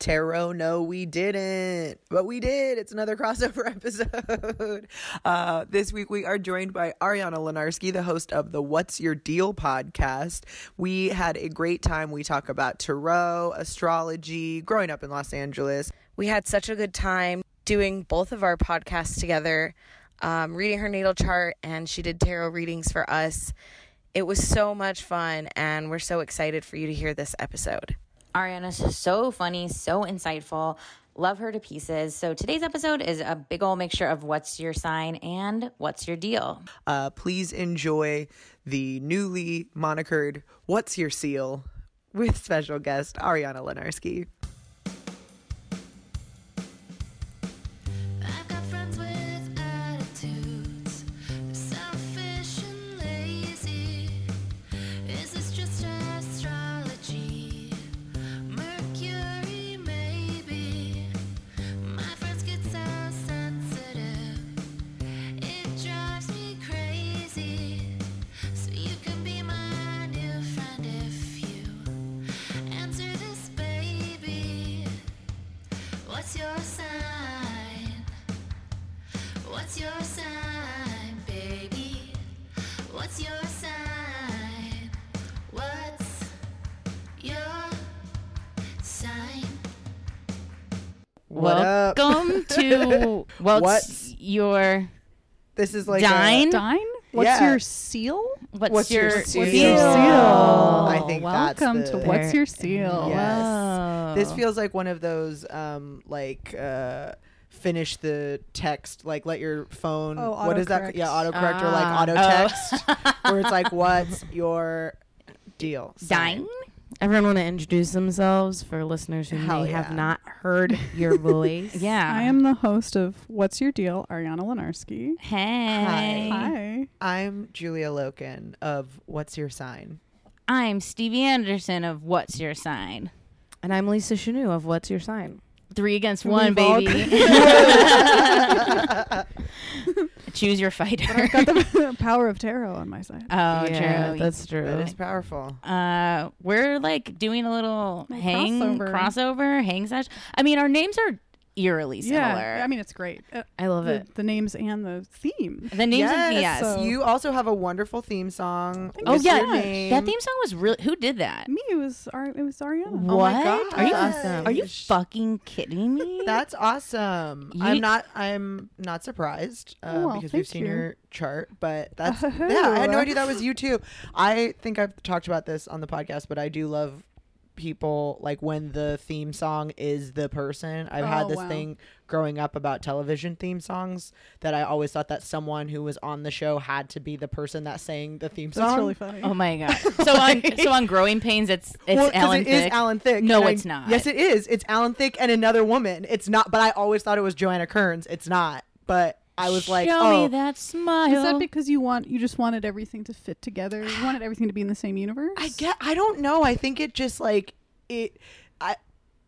Tarot, no, we didn't, but we did. It's another crossover episode. This week we are joined by Ariana Lenarski, the host of the What's Your Deal podcast. We had a great time. We talk about tarot, astrology, growing up in Los Angeles. We had such a good time doing both of our podcasts together, reading her natal chart, and she did tarot readings for us. It was so much fun, and we're so excited for you to hear this episode. Ariana's just so funny, so insightful. Love her to pieces. So today's episode is a big old mixture of What's Your Sign and What's Your Deal. Please enjoy the newly monikered What's Your Seal with special guest Ariana Lenarski. This is like dine? Your seal? What's your seal? I think welcome that's to What's Your Seal. Yes. This feels like one of those finish the text, like let your phone what is that? Yeah, autocorrect or like auto text where it's like what's your deal? Dine? Everyone want to introduce themselves for listeners who have not heard your voice. Yeah. I am the host of What's Your Deal, Ariana Lenarski. Hey. Hi. I'm Julia Loken of What's Your Sign. I'm Stevie Anderson of What's Your Sign. And I'm Lisa Chenu of What's Your Sign. 3 against 1, baby. Choose your fighter. But I've got the power of tarot on my side. Oh, yeah, true. That's true. That is powerful. We're like doing a little crossover session. I mean, our names are eerily similar. Yeah, I mean, it's great. I love it. The names and the theme. The names and yes. So. You also have a wonderful theme song. That theme song was really. Who did that? Me. It was Ariana. What? Oh my Are you fucking kidding me? That's awesome. I'm not surprised because we've seen your chart, but that's I had no idea that was you too. I think I've talked about this on the podcast, but I do love people, like when the theme song is the person. I've had this thing growing up about television theme songs that I always thought that someone who was on the show had to be the person that sang the theme song. That's really funny. Oh my god. So on Growing Pains, it's well, Alan Thicke. It is Alan Thicke. No, it's not. Yes, it is. It's Alan Thicke and another woman. It's not. But I always thought it was Joanna Kerns. It's not. But I was like, show me that smile. Is that because you just wanted everything to fit together? You wanted everything to be in the same universe? I don't know. I think it just like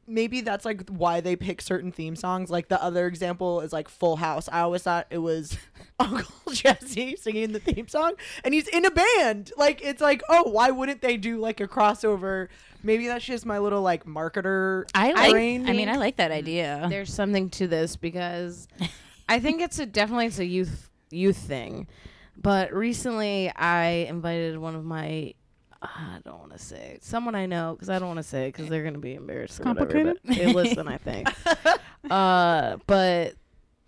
maybe that's like why they pick certain theme songs. Like the other example is like Full House. I always thought it was Uncle Jesse singing the theme song, and he's in a band. Like it's like, why wouldn't they do like a crossover? Maybe that's just my little like marketer brain. I mean, I like that idea. There's something to this because. I think it's definitely a youth thing, but recently I invited one of my someone I know, because I don't want to say it because they're gonna be embarrassed. Or complicated. Whatever, but they listen, I think. But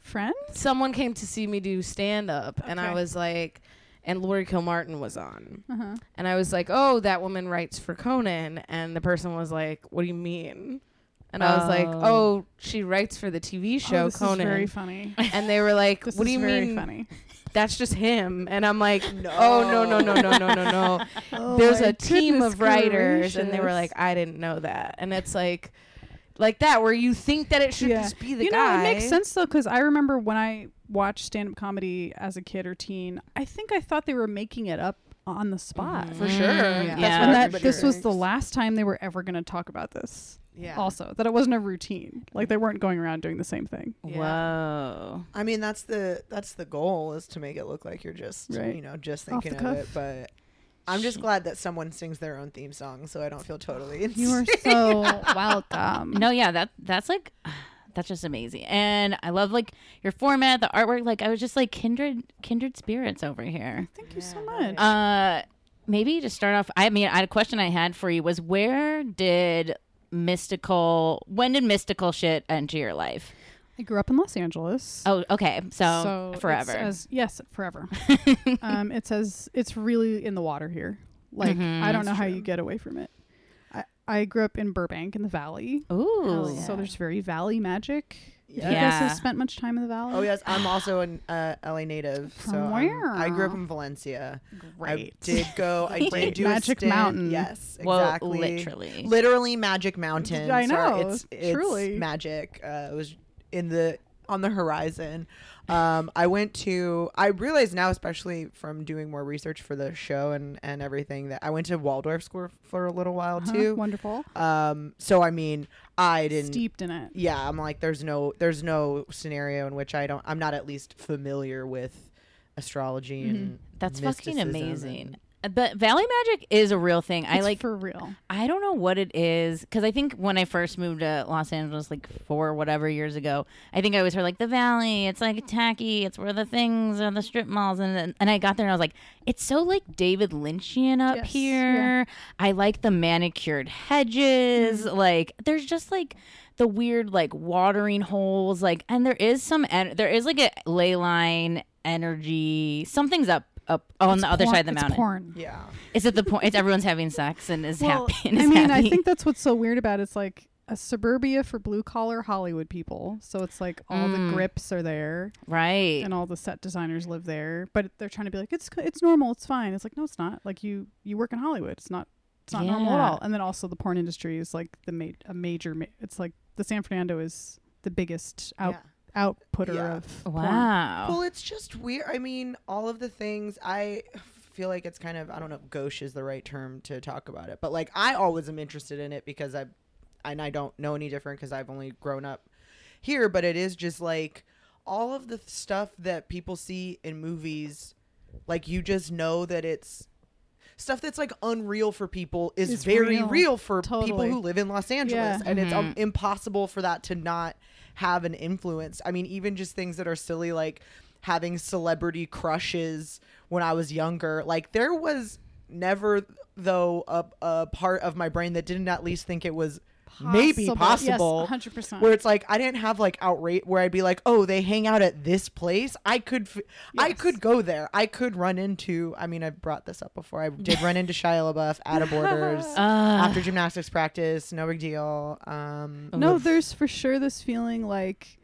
friends, someone came to see me do stand up, okay. And I was like, and Laurie Kilmartin was on, uh-huh. And I was like, oh, that woman writes for Conan, and the person was like, what do you mean? And I was like, oh, she writes for the TV show Conan. This is very funny. And they were like, what do you mean? Funny. That's just him. And I'm like, no. There's a team of writers. Gracious. And they were like, I didn't know that. And it's like that, where you think that it should just be the guy. It makes sense, though, because I remember when I watched stand-up comedy as a kid or teen, I think I thought they were making it up on the spot. Mm-hmm. For sure. Yeah. And that this was the last time they were ever going to talk about this. Yeah. Also, that it wasn't a routine. Like they weren't going around doing the same thing. Yeah. Whoa. I mean, that's the goal, is to make it look like you're just just thinking of it. But I'm just glad that someone sings their own theme song, so I don't feel totally insane. You are so welcome. No, yeah, that's like that's just amazing, and I love like your format, the artwork. Like I was just like kindred spirits over here. Thank you so much. Maybe to start off, a question I had for you was when did mystical shit enter your life? I grew up in Los Angeles. Oh, okay. So forever. Yes, forever. It's really in the water here. Like, mm-hmm, I don't know how you get away from it. I grew up in Burbank in the Valley. Ooh. Yeah. So there's very Valley magic. Yeah. You guys have spent much time in the Valley? Oh, yes. I'm also an LA native. From where? I grew up in Valencia. Great. I did do Magic Mountain. Yes, exactly. Well, literally Magic Mountain. I know. So it's truly magic. It was on the horizon. I realize now, especially from doing more research for the show and everything, that I went to Waldorf School for a little while too. Wonderful. So I mean, I didn't steeped in it. Yeah, I'm like, there's no scenario in which I'm not at least familiar with astrology, mm-hmm, and that's fucking amazing. But Valley Magic is a real thing. It's for real. I don't know what it is, because I think when I first moved to Los Angeles, like 4 years ago, I think I always heard like the Valley. It's like tacky. It's where the things are, the strip malls, and I got there and I was like, it's so like David Lynchian up here. Yeah. I like the manicured hedges. Mm-hmm. Like there's just like the weird like watering holes. Like, and there is like a ley line energy. Something's up on the other side of the mountain. It's porn. Yeah. Is it the porn? It's everyone's having sex and is happy. And happy. I think that's what's so weird about it. It's like a suburbia for blue collar Hollywood people. So it's like all the grips are there. Right. And all the set designers live there. But they're trying to be like, it's normal. It's fine. It's like, no, it's not. Like you work in Hollywood. It's not normal at all. And then also the porn industry is like it's like the San Fernando is the biggest outputter of porn. Wow. Well, it's just weird. I mean, all of the things, I feel like it's kind of, I don't know if gauche is the right term to talk about it, but like I always am interested in it because I don't know any different because I've only grown up here, but it is just like all of the stuff that people see in movies, like you just know that it's stuff that's like unreal for people is very real for people who live in Los Angeles, and it's impossible for that to not have an influence. I mean, even just things that are silly, like having celebrity crushes when I was younger. Like there was never, though, a part of my brain that didn't at least think it was possible. Yes, 100%. Where it's like I didn't have like outrage where I'd be like, oh, they hang out at this place. I could go there. I could run into. I mean, I've brought this up before. I did run into Shia LaBeouf at a Borders after gymnastics practice. No big deal. No, there's for sure this feeling like.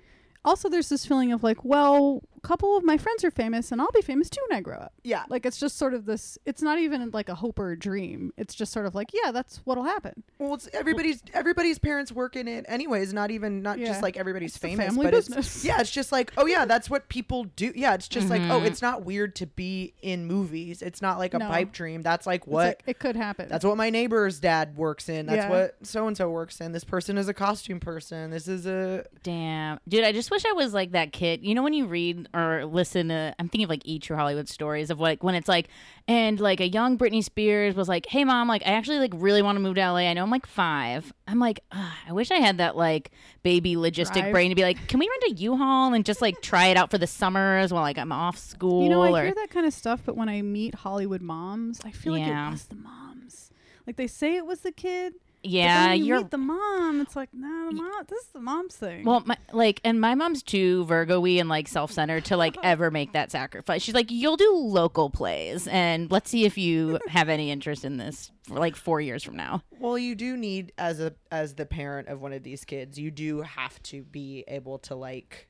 Also, there's this feeling of like, well, a couple of my friends are famous and I'll be famous too when I grow up. Yeah. Like, it's just sort of this, it's not even like a hope or a dream. It's just sort of like, yeah, that's what'll happen. Well, it's everybody's parents work in it anyways. Not just like everybody's it's famous. Family but business. It's just like, oh yeah, that's what people do. Yeah. It's just like, oh, it's not weird to be in movies. It's not like a pipe dream. That's like what. Like, it could happen. That's what my neighbor's dad works in. That's what so-and-so works in. This person is a costume person. This is a. Damn. Dude, I just wish I was like that kid. You know, when you read or listen to, I'm thinking of like each or Hollywood stories of like when it's like, and like a young Britney Spears was like, hey mom, like I actually like really want to move to LA. I know I'm like 5. I'm like, I wish I had that like baby logistic brain to be like, can we rent a U-Haul and just like try it out for the summers while like I'm off school? You know, I hear that kind of stuff, but when I meet Hollywood moms, I feel like it was the moms. Like they say it was the kid. Yeah, you meet the mom. It's like, no, the mom. This is the mom's thing. Well, my mom's too Virgo-y and like self-centered to like ever make that sacrifice. She's like, you'll do local plays, and let's see if you have any interest in this for like 4 years from now. Well, you do need as the parent of one of these kids, you do have to be able to like.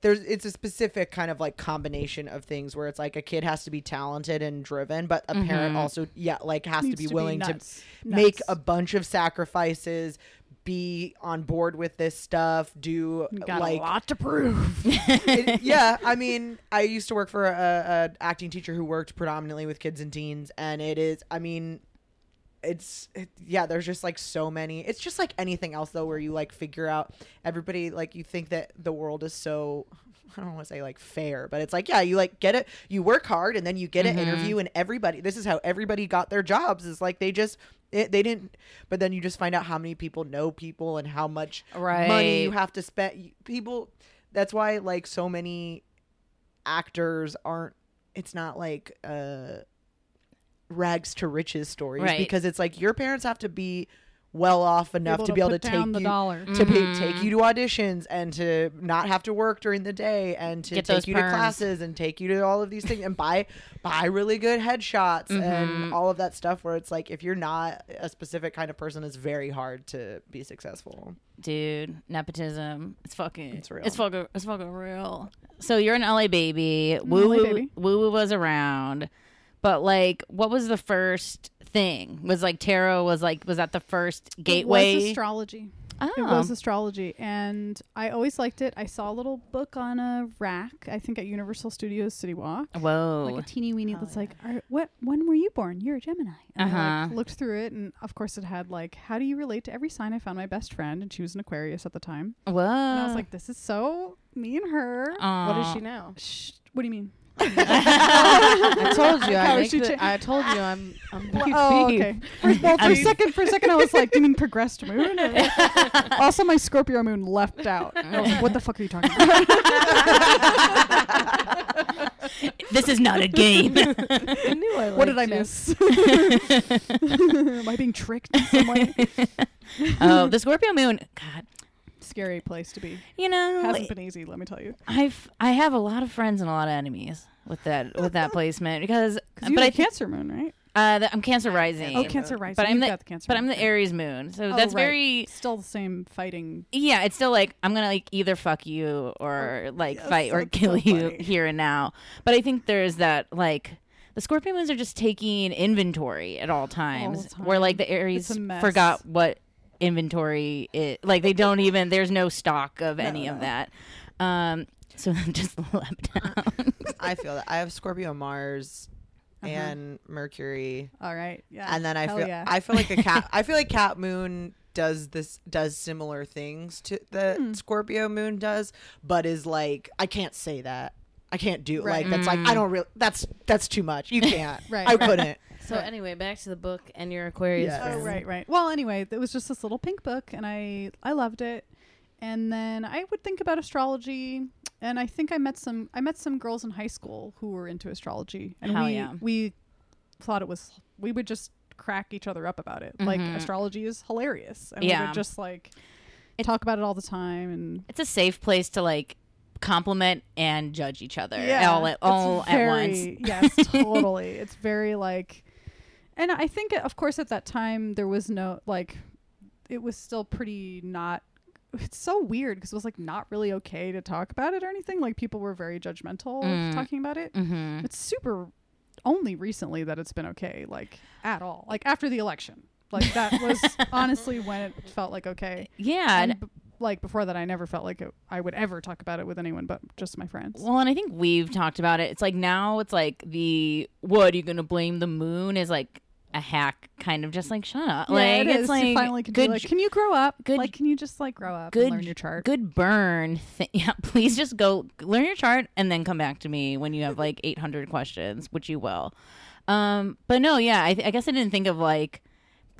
It's a specific kind of like combination of things where it's like a kid has to be talented and driven, but a parent also like has to be willing to make a bunch of sacrifices, be on board with this stuff, got like a lot to prove. I mean, I used to work for an acting teacher who worked predominantly with kids and teens, and it is, I mean, there's just like so many. It's just like anything else though, where you like figure out everybody, like you think that the world is so, I don't want to say like fair, but it's like, yeah, you like get it, you work hard and then you get an interview, and everybody, this is how everybody got their jobs, is like they didn't, but then you just find out how many people know people and how much money you have to spend people. That's why like so many actors aren't, it's not like rags to riches stories, because it's like your parents have to be well off enough to be able to take you take you to auditions and to not have to work during the day and to take you to classes and take you to all of these things and buy really good headshots and all of that stuff, where it's like if you're not a specific kind of person, it's very hard to be successful. Dude, nepotism, it's fucking real. So you're an LA baby. Woo woo was around. But like, what was the first thing? Was like tarot? Was that the first gateway? It was astrology. Oh. It was astrology, and I always liked it. I saw a little book on a rack, I think at Universal Studios City Walk. Whoa! Like a teeny weeny. That's like, what? When were you born? You're a Gemini. And I like looked through it, and of course it had like, how do you relate to every sign? I found my best friend, and she was an Aquarius at the time. Whoa! And I was like, this is so me and her. Aww. What is she now? What do you mean? I told you. I told you. I'm okay. For a second, I was like, "Do you mean progressed moon?" Also, my Scorpio moon left out. I was like, what the fuck are you talking about? This is not a game. I knew I liked. What did I miss? Am I being tricked in some way? Oh, the Scorpio moon. God. Scary place to be. You know, hasn't been easy, let me tell you. I have a lot of friends and a lot of enemies with that placement, because you're Cancer moon, right? I'm Cancer rising. Oh, Cancer rising. But I'm the Cancer. But I'm the Aries moon, so that's very still the same fighting. Yeah, it's still like I'm gonna like either fuck you or fight or kill you here and now. But I think there's that like. The Scorpio moons are just taking inventory at all times, where like the Aries forgot what. Inventory it like they don't even there's no stock of any of that, so I'm just left out. I feel that I have Scorpio Mars and Mercury, all right, yeah, and then I feel like Cat Moon does similar things to the Scorpio Moon does, but is like I can't say that I can't do right. Like that's like I don't really that's too much you can't right I couldn't. So anyway, back to the book and your Aquarius. Yes. Oh, right. Well, anyway, it was just this little pink book, and I loved it. And then I would think about astrology, and I think I met some girls in high school who were into astrology, and we thought it was we would just crack each other up about it. Mm-hmm. Like, astrology is hilarious. And we would just like talk about it all the time. And it's a safe place to like compliment and judge each other all at once. Yes, totally. It's very like, and I think of course at that time there was no like, it was still pretty not, it's so weird because it was like not really okay to talk about it or anything. Like people were very judgmental of talking about it. Mm-hmm. It's super only recently that it's been okay, like at all, like after the election, like that was honestly when it felt like okay. Yeah. And like before that I never felt like it, I would ever talk about it with anyone but just my friends. Well, and I think we've talked about it. It's like now it's like the what are you gonna blame the moon is like a hack kind of just like shut up. Yeah, like it's like you finally can be like, can you grow up? Good, like can you just like grow up and learn your chart? Good burn. Yeah, please just go learn your chart and then come back to me when you have like 800 questions, which you will. But no, yeah, I guess I didn't think of like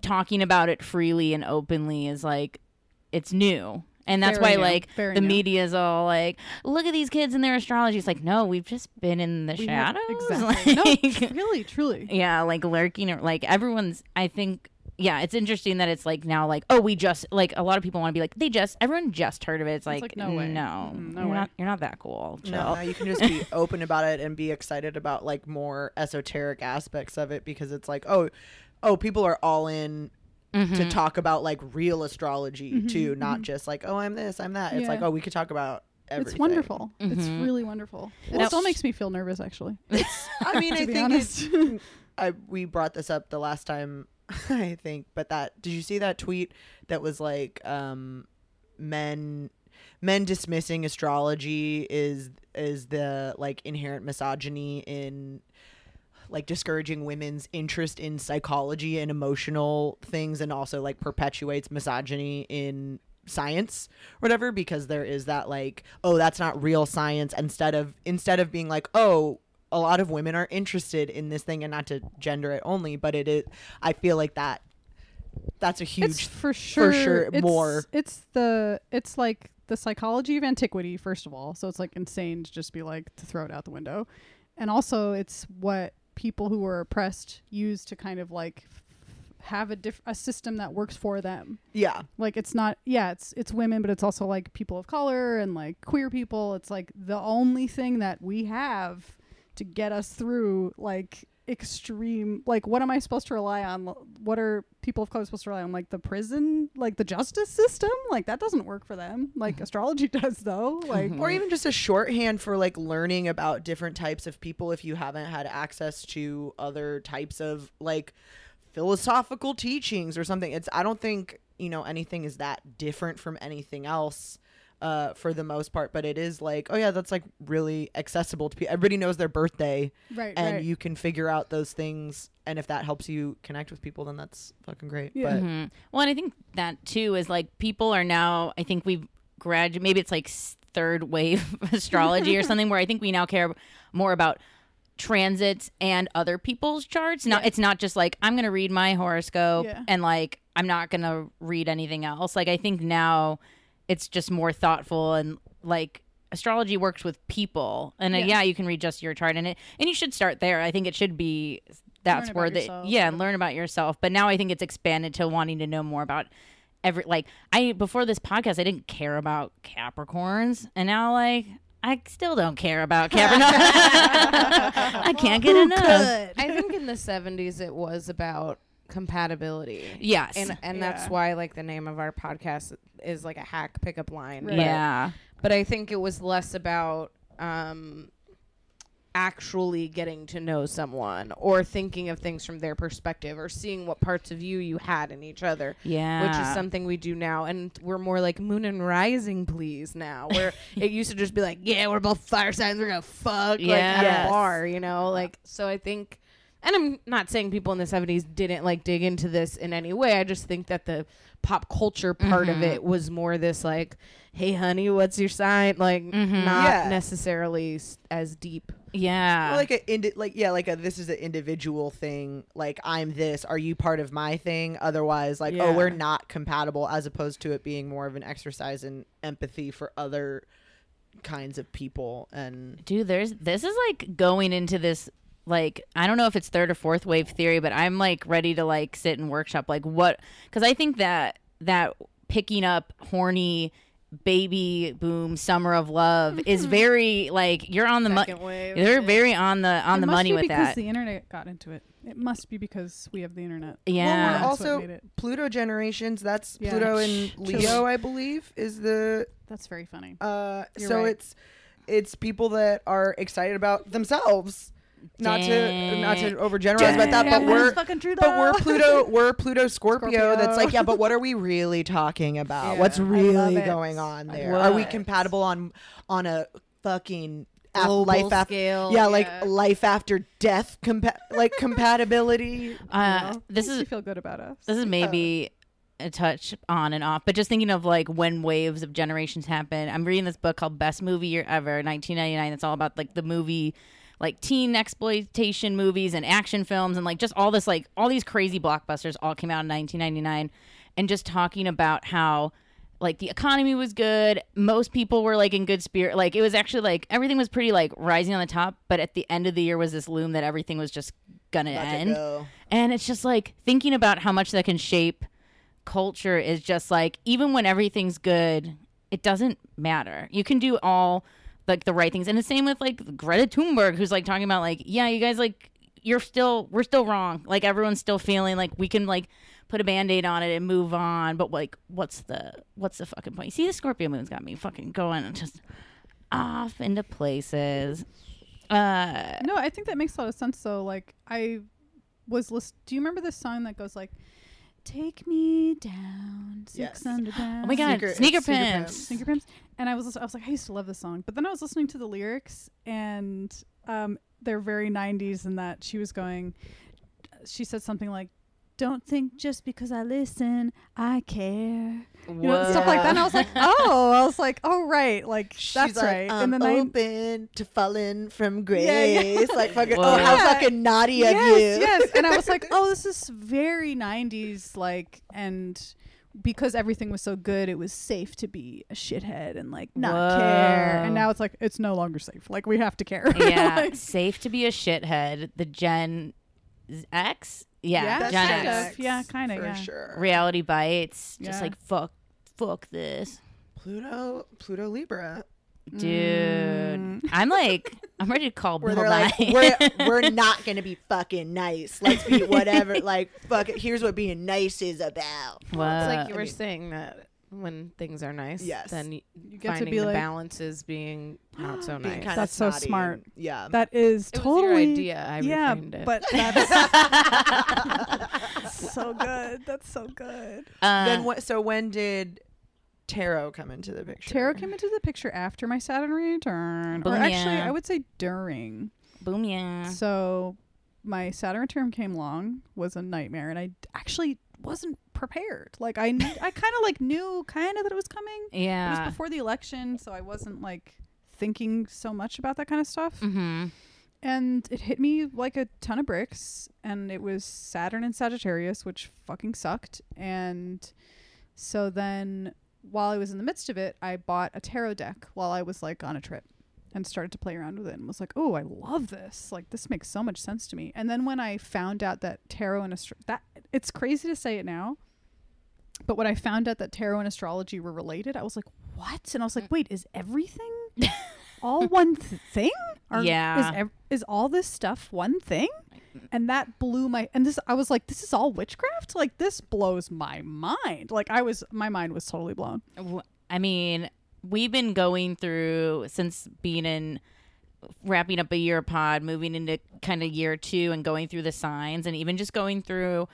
talking about it freely and openly is like it's new. And that's why, like, the media is all like, look at these kids and their astrology. It's like, no, we've just been in the shadows. Exactly. Like, no, really, truly. Yeah, like, lurking. Or, like, everyone's, I think, yeah, it's interesting that it's, like, now, like, oh, we just, like, a lot of people want to be like, everyone just heard of it. It's like no way. You're not that cool. Chill. No, you can just be open about it and be excited about, like, more esoteric aspects of it because it's like, oh, people are all in. Mm-hmm. To talk about like real astrology too, not just like, oh, I'm this, I'm that. It's like, oh, we could talk about everything. It's wonderful. Mm-hmm. It's really wonderful. Well, it still makes me feel nervous, actually. I mean, I think it's, we brought this up the last time, I think, but did you see that tweet that was like, men dismissing astrology is the like inherent misogyny in like discouraging women's interest in psychology and emotional things and also like perpetuates misogyny in science or whatever, because there is that like, oh, that's not real science, instead of being like, oh, a lot of women are interested in this thing, and not to gender it only, but it is, I feel like that's a huge, it's for sure it's, more it's like the psychology of antiquity, first of all, so it's like insane to just be like to throw it out the window, and also it's what people who were oppressed used to kind of like have a system that works for them. Yeah, like it's not, yeah, it's women, but it's also like people of color and like queer people. It's like the only thing that we have to get us through like extreme, like what am I supposed to rely on? What are people of color supposed to rely on? Like the prison, like the justice system, like that doesn't work for them. Like astrology does though. Like, or even just a shorthand for like learning about different types of people if you haven't had access to other types of like philosophical teachings or something. It's, I don't think, you know, anything is that different from anything else for the most part, but it is like, oh yeah, that's like really accessible to people. Everybody knows their birthday, right? And you can figure out those things, and if that helps you connect with people, then that's fucking great. Yeah. But well, and I think that too is like people are now, I think we've graduated, maybe it's like third wave astrology or something, where I think we now care more about transits and other people's charts. Now it's not just like I'm gonna read my horoscope and like I'm not gonna read anything else. Like I think now it's just more thoughtful, and like astrology works with people, and you can read just your chart, and you should start there. I think it should be that's where and learn about yourself. But now I think it's expanded to wanting to know more about every, like I, before this podcast, I didn't care about Capricorns, and now like I still don't care about Capricorns. I can't get enough. I think in the 70s it was about compatibility, yes, and that's why like the name of our podcast is like a hack pickup line, right. But I think it was less about actually getting to know someone or thinking of things from their perspective or seeing what parts of you had in each other, which is something we do now, and we're more like moon and rising please now, where it used to just be like, yeah, we're both fire signs, we're gonna fuck like at a bar, you know, like. So I think, and I'm not saying people in the 70s didn't like dig into this in any way. I just think that the pop culture part of it was more this like, hey, honey, what's your sign? Like not necessarily as deep. Yeah. Or like a this is an individual thing. Like I'm this. Are you part of my thing? Otherwise, like, oh, we're not compatible, as opposed to it being more of an exercise in empathy for other kinds of people. And dude, this is like going into this like, I don't know if it's third or fourth wave theory, but I'm like ready to like sit and workshop like what, because I think that picking up horny baby boom summer of love is very like you're on the money. They're very on the money with that. It must be because the internet got into it. It must be because we have the internet. Yeah. Well, also Pluto generations. That's Pluto and Leo, I believe, is the. That's very funny. It's people that are excited about themselves. Not to overgeneralize about that, but we're Pluto. We're Pluto Scorpio. That's like, yeah, but what are we really talking about? Yeah, what's really going on there? Are we compatible on a fucking life after scale? Yeah, like life after death, compatibility. This is feel good about us. This is maybe a touch on and off, but just thinking of like when waves of generations happen. I'm reading this book called Best Movie Year Ever, 1999. It's all about like the movie. Like teen exploitation movies and action films and like just all this like all these crazy blockbusters all came out in 1999, and just talking about how like the economy was good, most people were like in good spirit, like it was actually like everything was pretty like rising on the top, but at the end of the year was this loom that everything was just gonna end. And it's just like thinking about how much that can shape culture is just like even when everything's good, it doesn't matter. You can do all like the right things. And the same with like Greta Thunberg, who's like talking about like, yeah, you guys like we're still wrong. Like everyone's still feeling like we can like put a Band-Aid on it and move on. But like, what's the fucking point? You see, the Scorpio moon's got me fucking going just off into places. No, I think that makes a lot of sense though. Like I was do you remember this song that goes like, take me down, 600 pounds. Oh my God, Sneaker Pimps. And I was like, I used to love this song. But then I was listening to the lyrics, and they're very 90s in that she said something like, don't think just because I listen, I care. You know, stuff like that. And I was like, oh, right. Like, she's that's like, right. I'm and then open to falling from grace. Yeah. Like, fucking, how fucking naughty of you. Yes. And I was like, oh, this is very 90s. Like, and because everything was so good, it was safe to be a shithead and like not care. And now it's like, it's no longer safe. Like, we have to care. Yeah. Like, safe to be a shithead. The Gen X. Yeah, Gen X. Yeah, kind of. For sure. Reality bites. Just like fuck this. Pluto Libra. Dude, I'm like, I'm ready to call Bill Nye. We're not gonna be fucking nice. Let's be whatever. Like, fuck it. Here's what being nice is about. Well, it's like you were saying that when things are nice, then you get finding to be the like, balance is being not so nice. That's so smart. Yeah, that is totally was your idea. I reframed it, but that's so good. That's so good. Then what? So when did tarot come into the picture? Tarot came into the picture after my Saturn return, or actually, I would say during. Boom! Yeah. So my Saturn return came along, was a nightmare, and I actually wasn't prepared. Like I kind of like knew kind of that it was coming. Yeah, it was before the election, so I wasn't like thinking so much about that kind of stuff. Mm-hmm. And it hit me like a ton of bricks, and it was Saturn and Sagittarius, which fucking sucked. And so then while I was in the midst of it, I bought a tarot deck while I was like on a trip and started to play around with it and was like, oh, I love this. Like, this makes so much sense to me. And then when I found out that tarot and that it's crazy to say it now, but when I found out that tarot and astrology were related, I was like, what? And I was like, wait, is everything all one thing? Or is all this stuff one thing? And that blew my, and this, I was like, this is all witchcraft? Like, this blows my mind. Like, my mind was totally blown. I mean, we've been going through since being in, wrapping up a year pod, moving into kind of year two and going through the signs, and even just going through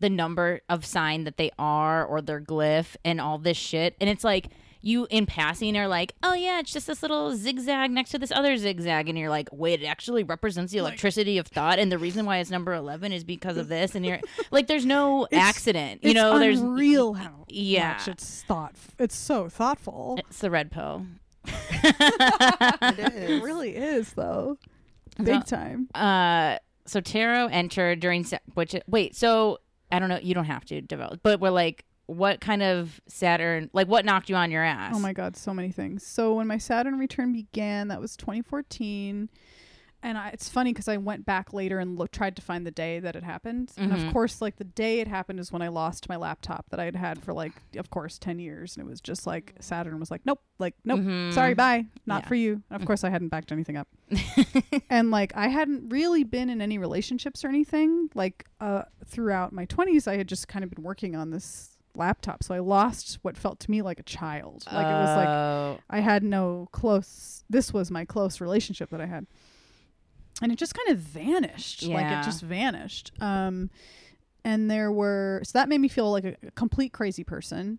the number of sign that they are or their glyph and all this shit. And it's like, you in passing are like, oh yeah, it's just this little zigzag next to this other zigzag, and you're like, wait, it actually represents the electricity of thought, and the reason why it's number 11 is because of this, and you're like, there's no accident, you know? There's real how much it's thought. It's so thoughtful. It's the red pill. It really is though, big time. So tarot entered during So I don't know. You don't have to develop, but we're like, what kind of Saturn, like what knocked you on your ass? Oh my God, so many things. So when my Saturn return began, that was 2014. And it's funny because I went back later and tried to find the day that it happened. Mm-hmm. And of course, like the day it happened is when I lost my laptop that I had had for like, of course, 10 years. And it was just like Saturn was like, nope, mm-hmm. sorry, bye. Not for you. And of course, I hadn't backed anything up. And like I hadn't really been in any relationships or anything. Like throughout my 20s, I had just kind of been working on this laptop. So I lost what felt to me like a child. Like it was like I had no close. This was my close relationship that I had. And it just kind of vanished. Yeah. Like it just vanished. And there were, so that made me feel like a complete crazy person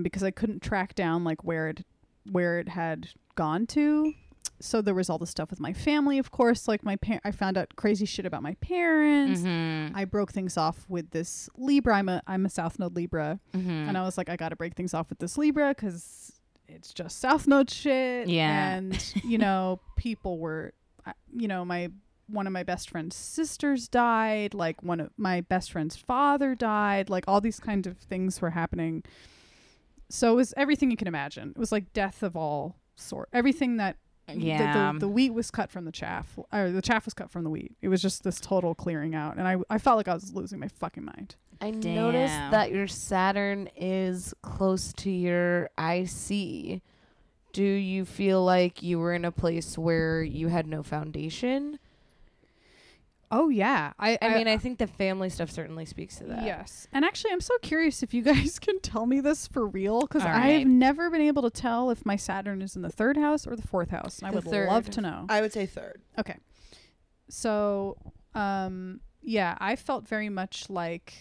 because I couldn't track down like where it had gone to. So there was all the stuff with my family, of course, like I found out crazy shit about my parents. Mm-hmm. I broke things off with this Libra. I'm a South Node Libra. Mm-hmm. And I was like, I got to break things off with this Libra because it's just South Node shit. Yeah. And, you know, people were, you know, one of my best friend's sisters died, like one of my best friend's father died, like all these kinds of things were happening. So it was everything you can imagine. It was like death of all sort, everything that the wheat was cut from the chaff, or the chaff was cut from the wheat. It was just this total clearing out, and I felt like I was losing my fucking mind. I noticed that your Saturn is close to your IC. Do you feel like you were in a place where you had no foundation? Oh, yeah. I mean, I think the family stuff certainly speaks to that. Yes. And actually, I'm so curious if you guys can tell me this for real, because I've never been able to tell if my Saturn is in the third house or the fourth house. And I would love to know. I would say third. Okay. So, yeah, I felt very much like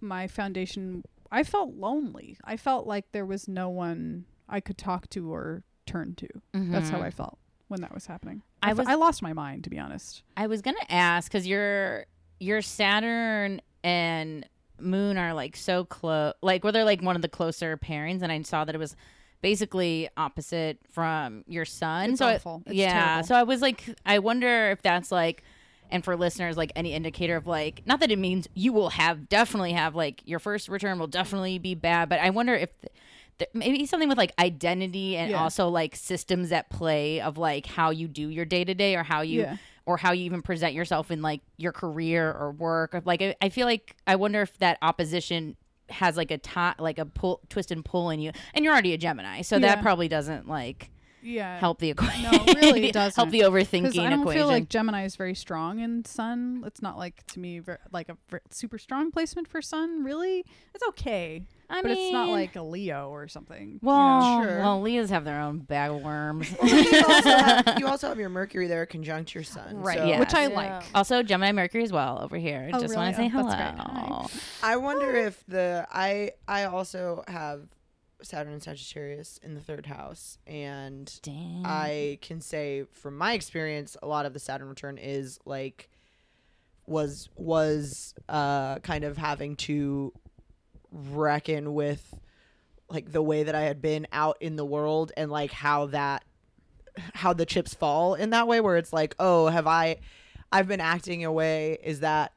my foundation. I felt lonely. I felt like there was no one I could talk to or turn to. Mm-hmm. That's how I felt when that was happening. I lost my mind, to be honest. I was going to ask, because your Saturn and Moon are like so close, like where they're like one of the closer pairings, and I saw that it was basically opposite from your Sun. It's so awful. Terrible. So I was like, I wonder if that's like, and for listeners, like any indicator of like, not that it means you will definitely have like your first return will definitely be bad, but I wonder if maybe something with like identity and also like systems at play of like how you do your day to day, or how you even present yourself in like your career or work. Like I feel like I wonder if that opposition has like a pull, twist and pull in you, and you're already a Gemini, so that probably doesn't like help the equation. No, it really doesn't help the overthinking equation. I don't feel like Gemini is very strong in Sun. It's not like to me super strong placement for Sun. Really, it's okay. But it's not like a Leo or something. Well, you know? Sure. Well, Leos have their own bag of worms. you also have your Mercury there conjunct your Sun. Right, so. Which I like. Also, Gemini Mercury as well over here. Oh, just really? Want to say hello. That's great. I wonder if I also have Saturn and Sagittarius in the third house. And dang. I can say from my experience, a lot of the Saturn return is like was kind of having to reckon with like the way that I had been out in the world, and like how the chips fall in that way, where it's like, oh, I've been acting away. Is that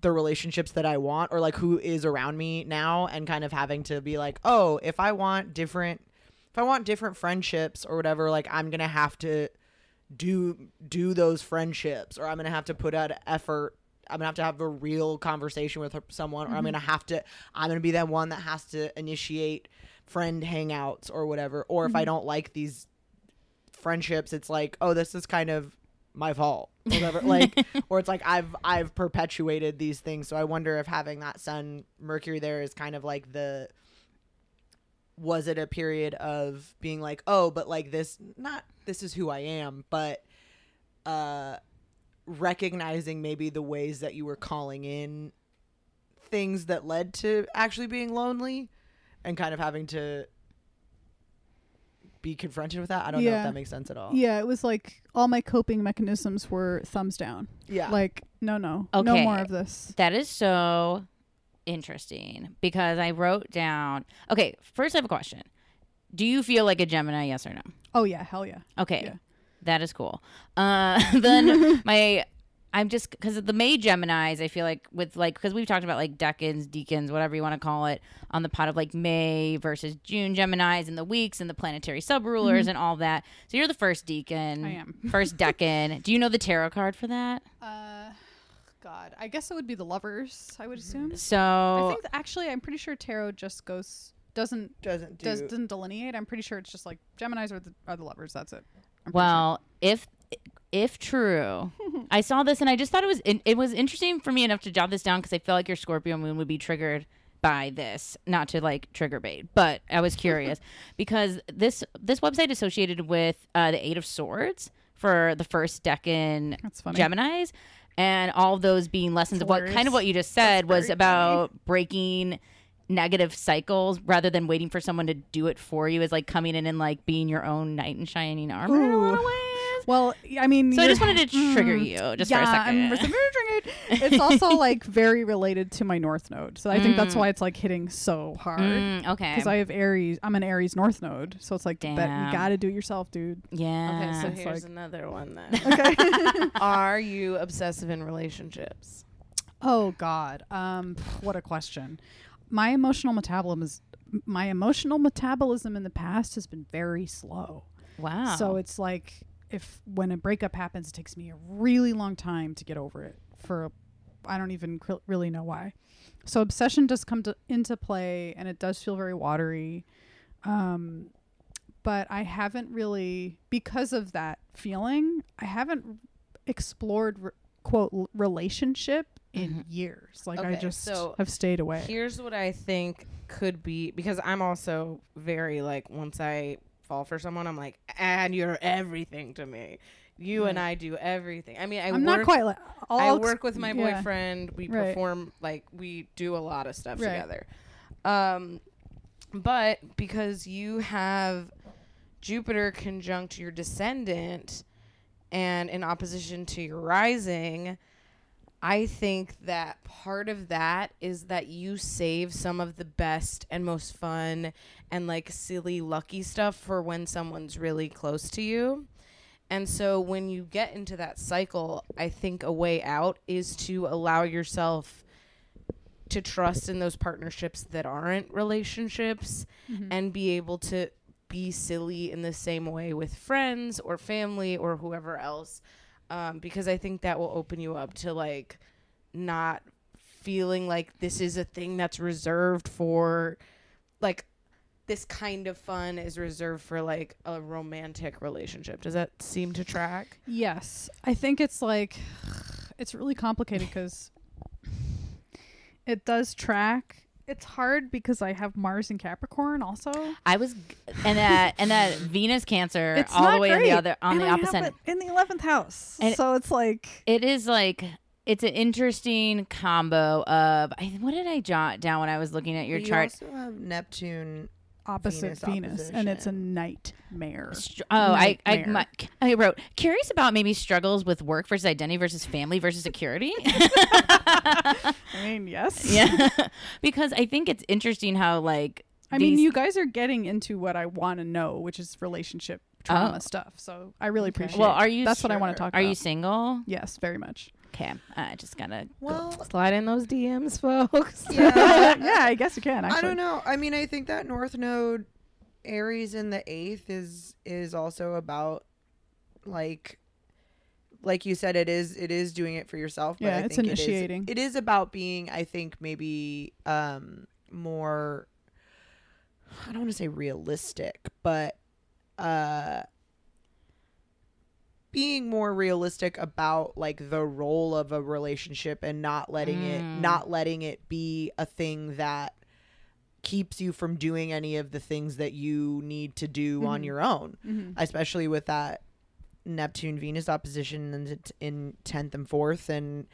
the relationships that I want, or like who is around me now? And kind of having to be like, oh, if I want different friendships or whatever, like I'm gonna have to do those friendships, or I'm gonna have to put out effort. I'm going to have a real conversation with someone, or mm-hmm. I'm going to be that one that has to initiate friend hangouts or whatever. Or if mm-hmm. I don't like these friendships, it's like, oh, this is kind of my fault. Whatever. Like, or it's like, I've perpetuated these things. So I wonder if having that Sun Mercury there is kind of like was it a period of being like, oh, but like this is who I am, but, recognizing maybe the ways that you were calling in things that led to actually being lonely, and kind of having to be confronted with that. I don't know if that makes sense at all. Yeah, it was like all my coping mechanisms were thumbs down. Yeah. Like, no. Okay. No more of this. That is so interesting, because I wrote down... Okay, first I have a question. Do you feel like a Gemini, yes or no? Oh, yeah. Hell yeah. Okay. Yeah. That is cool. Then my I'm just, because of the May Geminis, I feel like, with like, because we've talked about like decans, deacons, whatever you want to call it, on the pod of like May versus June Geminis and the weeks and the planetary sub-rulers and all that. So you're the first deacon. I am. First decan. Do you know the tarot card for that? God, I guess it would be the Lovers, I would assume. So I think actually, I'm pretty sure tarot just goes, doesn't delineate. I'm pretty sure it's just like Geminis are the Lovers. That's it. If true, I saw this and I just thought it was interesting for me enough to jot this down because I felt like your Scorpio moon would be triggered by this, not to like trigger bait, but I was curious because this website associated with the Eight of Swords for the first decan Geminis, and all of those being lessons of what kind of what you just said was about breaking negative cycles rather than waiting for someone to do it for you, is like coming in and like being your own knight in shining armor in a lot of ways. Well, I mean, so I just wanted to trigger you just for a second. I'm triggered. It's also like very related to my North Node, so I think that's why it's like hitting so hard. Okay, because I have Aries. I'm an Aries North Node, so it's like, damn, you gotta do it yourself, dude. Yeah. Okay, so here's like another one then. Okay. Are you obsessive in relationships? Oh God, what a question. My emotional metabolism in the past has been very slow. Wow. So it's like, when a breakup happens, it takes me a really long time to get over it. I don't even really know why. So obsession does come into play, and it does feel very watery. But I haven't really, because of that feeling, I haven't explored quote relationship in years. Like, okay, I just have stayed away. Here's what I think could be, because I'm also very like, once I fall for someone, I'm like, and you're everything to me. You and I do everything. I mean, I'm not quite like, I work with my boyfriend. We perform, like, we do a lot of stuff together. But because you have Jupiter conjunct your descendant and in opposition to your rising, I think that part of that is that you save some of the best and most fun and like silly lucky stuff for when someone's really close to you. And so when you get into that cycle, I think a way out is to allow yourself to trust in those partnerships that aren't relationships and be able to be silly in the same way with friends or family or whoever else. Because I think that will open you up to like not feeling like this is a thing that's reserved for, like, this kind of fun is reserved for like a romantic relationship. Does that seem to track? Yes. I think it's like, it's really complicated because it does track. It's hard because I have Mars in Capricorn also. I was and that Venus Cancer, it's all the way in the other opposite in the 11th house. And so it's like, it is like, it's an interesting combo of what did I jot down when I was looking at your chart? You also have Neptune opposite Venus and it's a nightmare. I wrote curious about maybe struggles with work versus identity versus family versus security. I mean, yes. Yeah. Because I think it's interesting how like, I mean, you guys are getting into what I want to know, which is relationship trauma stuff. So I really appreciate it. Are you that's what I want to talk about. Are you single? Yes, very much. Okay, I just gotta slide in those DMs, folks. Yeah, yeah, I guess you can. Actually, I don't know. I mean, I think that North Node, Aries in the 8th, is also about like you said, it is doing it for yourself. But yeah, I think initiating. It is about being, I think, maybe more. I don't want to say realistic, but being more realistic about like the role of a relationship and not letting it be a thing that keeps you from doing any of the things that you need to do on your own, especially with that Neptune Venus opposition in 10th and 4th and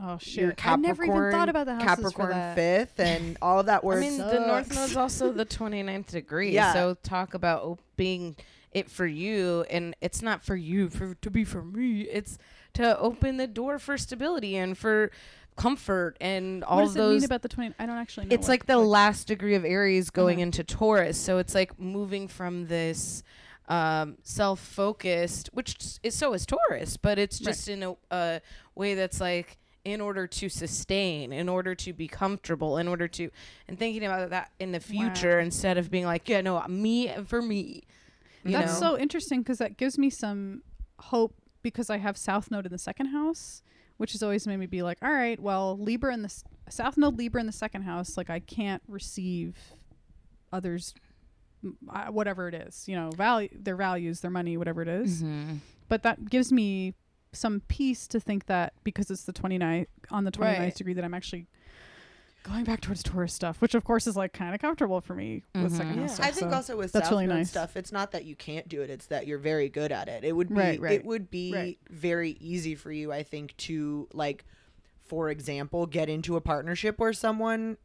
oh shit! I never even thought about the houses Capricorn for that. 5th and all of that. Where I mean, the North Node's also the 29th degree. Yeah. So talk about being it for you, and it's not for you to be for me. It's to open the door for stability and for comfort and all those. What does it mean about the 29th? I don't actually know. It's like the last degree of Aries going into Taurus. So it's like moving from this self-focused, which is so as tourists, but it's just right. in a way that's like in order to sustain, in order to be comfortable, in order to, and thinking about that in the future wow. instead of being like, yeah, no, me for me. That's so interesting because that gives me some hope because I have South Node in the second house, which has always made me be like, all right, well, Libra in the South Node, Libra in the second house, like I can't receive others, whatever it is, you know, their values, their money, whatever it is. Mm-hmm. But that gives me some peace to think that because it's the 29th, on the 29th right. degree that I'm actually going back towards tourist stuff, which of course is like kind of comfortable for me mm-hmm. with second yeah. house stuff. I think so also with South really nice. Stuff, it's not that you can't do it, it's that you're very good at it. It would be right, right. it would be right. very easy for you, I think, to like, for example, get into a partnership where someone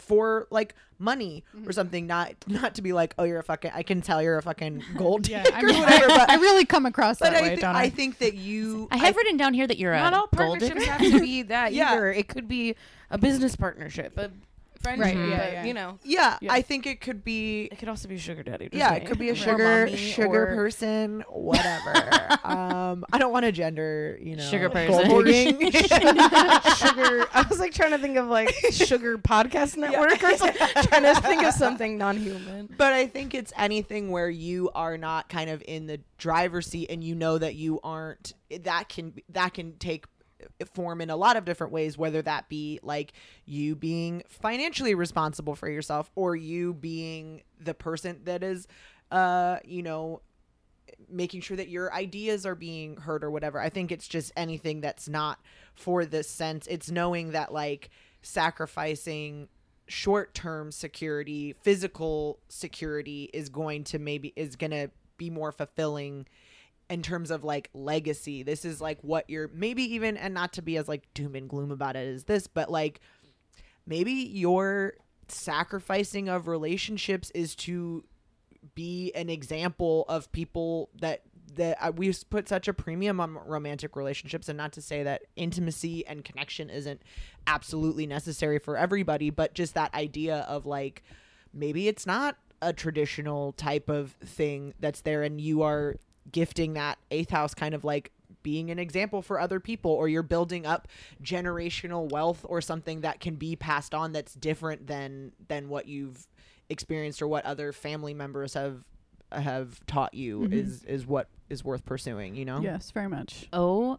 for like money mm-hmm. or something, not to be like, oh, you're a fucking, I can tell you're a fucking gold digger yeah, I mean, or whatever. But I really come across that way, don't I? I think that you. I have written down here that you're not a all partnerships gold have to be that yeah. either. It could be a business partnership, a friendship, right. mm-hmm. yeah, yeah. you know. Yeah, yeah, I think it could be. It could also be a sugar daddy. Yeah, it could be a sugar or... person, whatever. I don't want to gender, you know. Sugar person. Gold digging. Sugar. I was like trying to think of like sugar podcast network yeah. or something. Trying to think of something non-human. But I think it's anything where you are not kind of in the driver's seat and you know that you aren't. That can take form in a lot of different ways, whether that be like you being financially responsible for yourself or you being the person that is you know, making sure that your ideas are being heard or whatever. I think it's just anything that's not for this sense. It's knowing that like sacrificing short-term security, physical security is gonna be more fulfilling in terms of like legacy. This is like what you're maybe even, and not to be as like doom and gloom about it as this, but like maybe your sacrificing of relationships is to be an example of people that we put such a premium on romantic relationships, and not to say that intimacy and connection isn't absolutely necessary for everybody, but just that idea of like maybe it's not a traditional type of thing that's there, and you are gifting that eighth house kind of like being an example for other people, or you're building up generational wealth or something that can be passed on that's different than what you've experienced or what other family members have taught you mm-hmm. is what is worth pursuing, you know? Yes, very much. Oh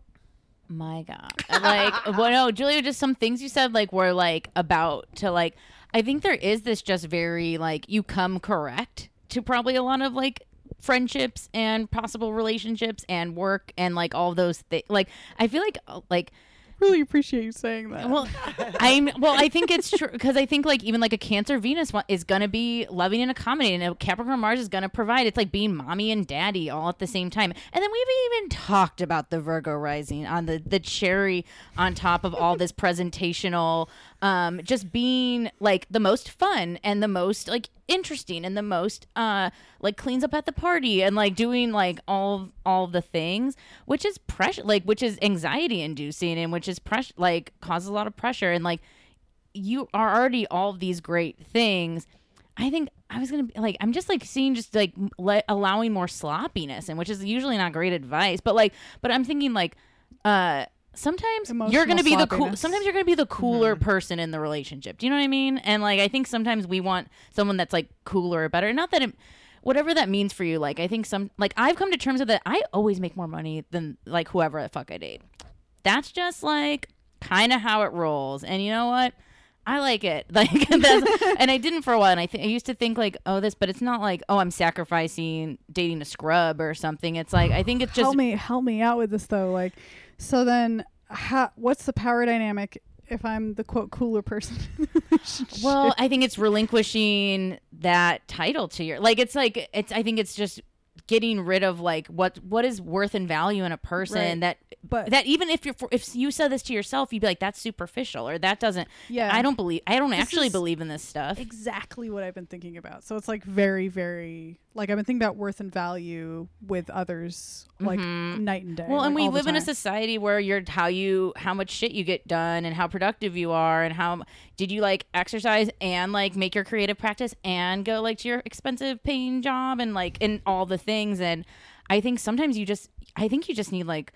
my God. Like, well, no, Julia, just some things you said like were like about to like, I think there is this just very like you come correct to probably a lot of like friendships and possible relationships and work and like all those things. Like I feel like really appreciate you saying that. Well, I think it's true because I think like even like a Cancer Venus is gonna be loving and accommodating, and a Capricorn Mars is gonna provide. It's like being mommy and daddy all at the same time. And then we've even talked about the Virgo rising on the cherry on top of all this presentational, just being like the most fun and the most like interesting and the most like cleans up at the party and like doing like all the things, which is pressure, like which is anxiety inducing and which is pressure, like causes a lot of pressure. And like you are already all of these great things. I think I was gonna be like, I'm just like seeing just like allowing more sloppiness, and which is usually not great advice, but I'm thinking like sometimes you're going to be the cool. Sometimes you're going to be the cooler mm-hmm. person in the relationship. Do you know what I mean? And like, I think sometimes we want someone that's like cooler or better. Not that it, whatever that means for you. Like, I think like I've come to terms with that. I always make more money than like whoever the fuck I date. That's just like kind of how it rolls. And you know what? I like it. Like, and I didn't for a while. And I used to think like, oh, this, but it's not like, oh, I'm sacrificing dating a scrub or something. It's like, I think it's just help me out with this though. Like, so then what's the power dynamic if I'm the quote cooler person? Well, I think it's relinquishing that title to your, like, it's like, it's, I think it's just getting rid of like what is worth and value in a person, right. That even if you're if you said this to yourself, you'd be like, that's superficial, or that doesn't. Yeah, I don't actually believe in this stuff. Exactly what I've been thinking about. So it's like very, very like I've been thinking about worth and value with others like night and day. Well, like, and we live in a society where you're how much shit you get done and how productive you are and how did you like exercise and like make your creative practice and go like to your expensive paying job and like and all the things. And I think sometimes you just need like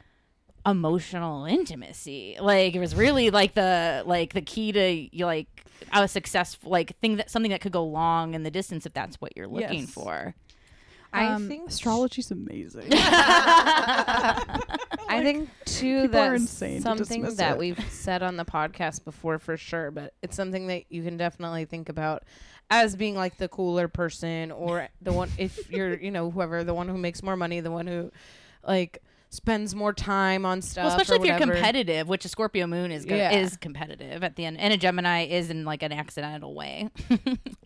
emotional intimacy. Like it was really like the key to like a successful like thing, that something that could go long in the distance if that's what you're looking yes. for. I think astrology's amazing. I think too that's something that we've said on the podcast before for sure, but it's something that you can definitely think about as being like the cooler person or the one if you're whoever, the one who makes more money, the one who like spends more time on stuff. Well, especially if you're competitive, which a Scorpio moon is competitive at the end, and a Gemini is in like an accidental way.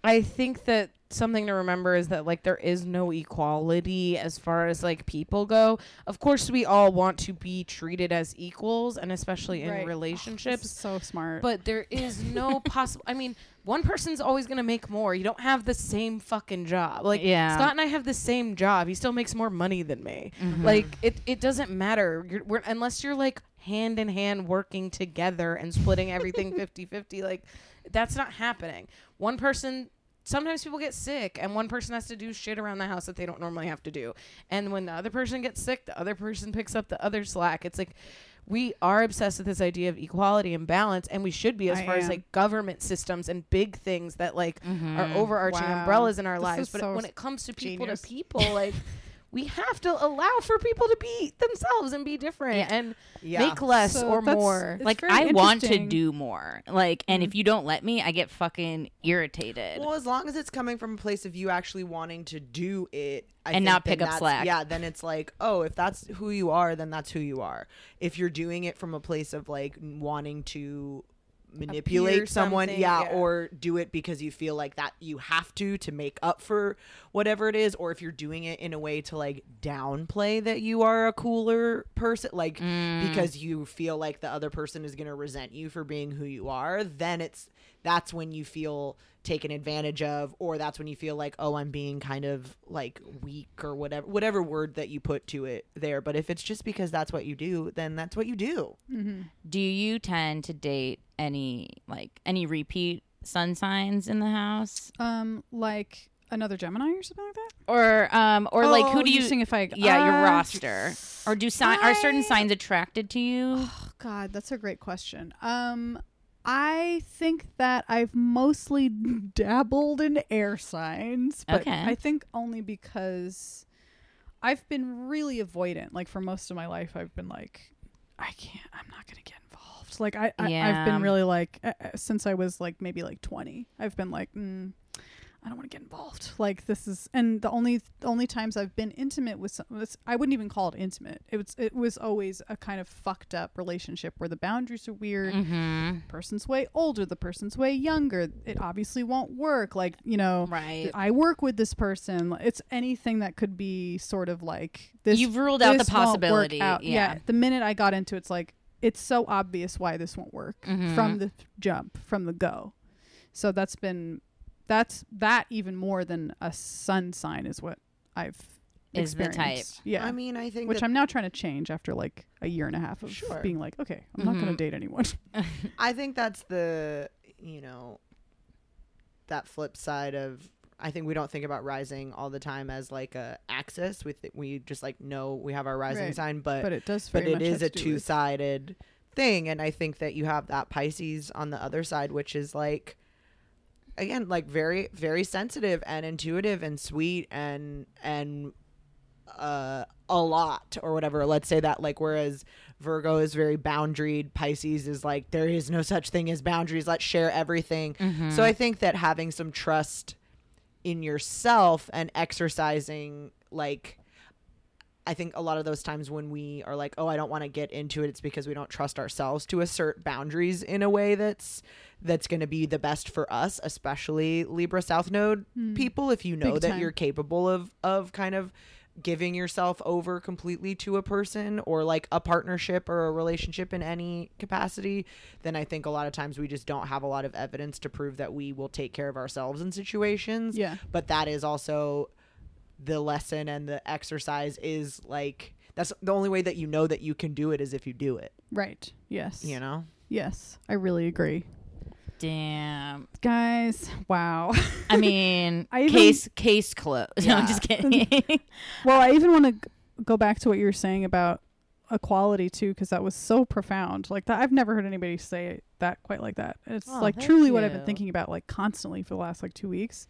I think that something to remember is that like there is no equality as far as like people go. Of course we all want to be treated as equals, and especially in right. relationships. So smart. But there is no possible one person's always gonna make more. You don't have the same fucking job. Like yeah. Scott and I have the same job. He still makes more money than me. Mm-hmm. Like it doesn't matter. Unless you're like hand in hand working together and splitting everything 50-50, like that's not happening. One person Sometimes people get sick and one person has to do shit around the house that they don't normally have to do. And when the other person gets sick, the other person picks up the other slack. It's like we are obsessed with this idea of equality and balance, and we should be as far as like government systems and big things that like are overarching umbrellas in our lives. But when it comes to people to people, like we have to allow for people to be themselves and be different and make less or more. Like I want to do more. Like, and if you don't let me, I get fucking irritated. Well, as long as it's coming from a place of you actually wanting to do it and not pick up slack. Yeah. Then it's like, oh, if that's who you are, then that's who you are. If you're doing it from a place of like wanting to manipulate someone or do it because you feel like that you have to make up for whatever it is, or if you're doing it in a way to like downplay that you are a cooler person, like because you feel like the other person is going to resent you for being who you are, then that's when you feel taken advantage of, or that's when you feel like, oh, I'm being kind of like weak or whatever word that you put to it there. But if it's just because that's what you do, then that's what you do. Mm-hmm. Do you tend to date any repeat sun signs in the house? Like another Gemini or something like that? Or like who do you sing if I your roster, or are certain signs attracted to you? Oh God, that's a great question. I think that I've mostly dabbled in air signs, but I think only because I've been really avoidant. Like for most of my life, I've been like, I'm not going to get involved. Like I've been really like, since I was like maybe like 20, I've been like, I don't want to get involved. Like this is, and the only times I've been intimate with someone, I wouldn't even call it intimate. It was always a kind of fucked up relationship where the boundaries are weird. Mm-hmm. The person's way older, the person's way younger. It obviously won't work. Like right. I work with this person. It's anything that could be sort of like this. You've ruled out the possibility. Yeah. The minute I got into it, it's like it's so obvious why this won't work from the jump, from the go. So that's been. That's even more than a sun sign is what I've experienced. The type. Yeah. I mean, I think I'm now trying to change after like a year and a half of being like, okay, I'm not going to date anyone. I think that's the, that flip side of, I think we don't think about rising all the time as like a axis. We just like know we have our rising sign, but it does. But it is a two-sided thing, and I think that you have that Pisces on the other side, which is like. Again, like very, very sensitive and intuitive and sweet and a lot or whatever. Let's say that like, whereas Virgo is very boundaried, Pisces is like, there is no such thing as boundaries. Let's share everything. Mm-hmm. So I think that having some trust in yourself and exercising like, I think a lot of those times when we are like, oh, I don't want to get into it, it's because we don't trust ourselves to assert boundaries in a way that's going to be the best for us, especially Libra South Node people. If you know that you're capable of kind of giving yourself over completely to a person or like a partnership or a relationship in any capacity, then I think a lot of times we just don't have a lot of evidence to prove that we will take care of ourselves in situations. Yeah. But that is also the lesson, and the exercise is like, that's the only way that you know that you can do it is if you do it. Right. Yes. You know? Yes. I really agree. Damn, guys! Wow. I mean, case closed. Yeah. No, I'm just kidding. Well, I even want to go back to what you were saying about equality too, because that was so profound. Like that, I've never heard anybody say that quite like that. It's like truly what I've been thinking about like constantly for the last like 2 weeks,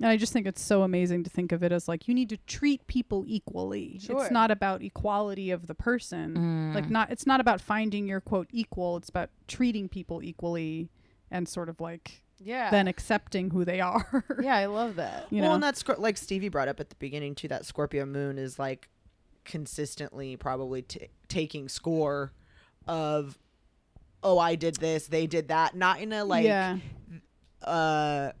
and I just think it's so amazing to think of it as like you need to treat people equally. Sure. It's not about equality of the person. Mm. Like not. It's not about finding your quote equal. It's about treating people equally. And sort of like, yeah, then accepting who they are. Yeah, I love that. You know? And that's like Stevie brought up at the beginning too, that Scorpio moon is like consistently probably taking score of, oh, I did this, they did that. Not in a like, not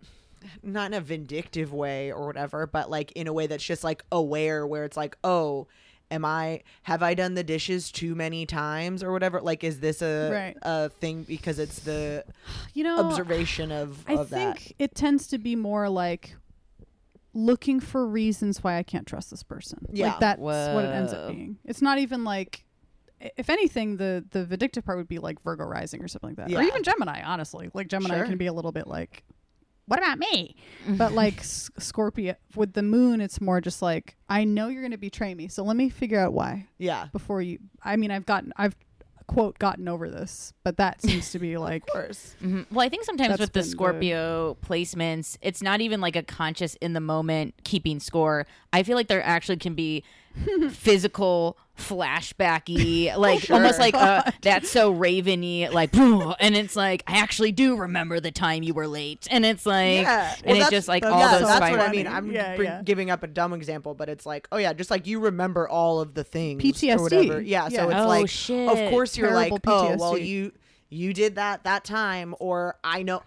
in a vindictive way or whatever, but like in a way that's just like aware, where it's like, oh, have I done the dishes too many times or whatever? Like, is this a thing? Because it's the observation of that. I think it tends to be more like looking for reasons why I can't trust this person. Yeah. Like that's what it ends up being. It's not even like, if anything, the vindictive part would be like Virgo rising or something like that. Yeah. Or even Gemini, honestly. Like Gemini can be a little bit like, what about me? But like Scorpio with the moon, it's more just like, I know you're going to betray me, so let me figure out why. Yeah. Before you, I mean, I've gotten over this, but that seems to be like, of course. Mm-hmm. Well, I think sometimes with the Scorpio placements, it's not even like a conscious in the moment keeping score. I feel like there actually can be physical flashbacky, like almost like that's so Raven-y, like, and it's like, I actually do remember the time you were late, and it's like, and it's just like all those. That's what I mean. I'm giving up a dumb example, but it's like, just like you remember all of the things, PTSD, or whatever. Yeah, so it's like, shit. Of course you're terrible, like, PTSD. Oh well, you did that time, or I know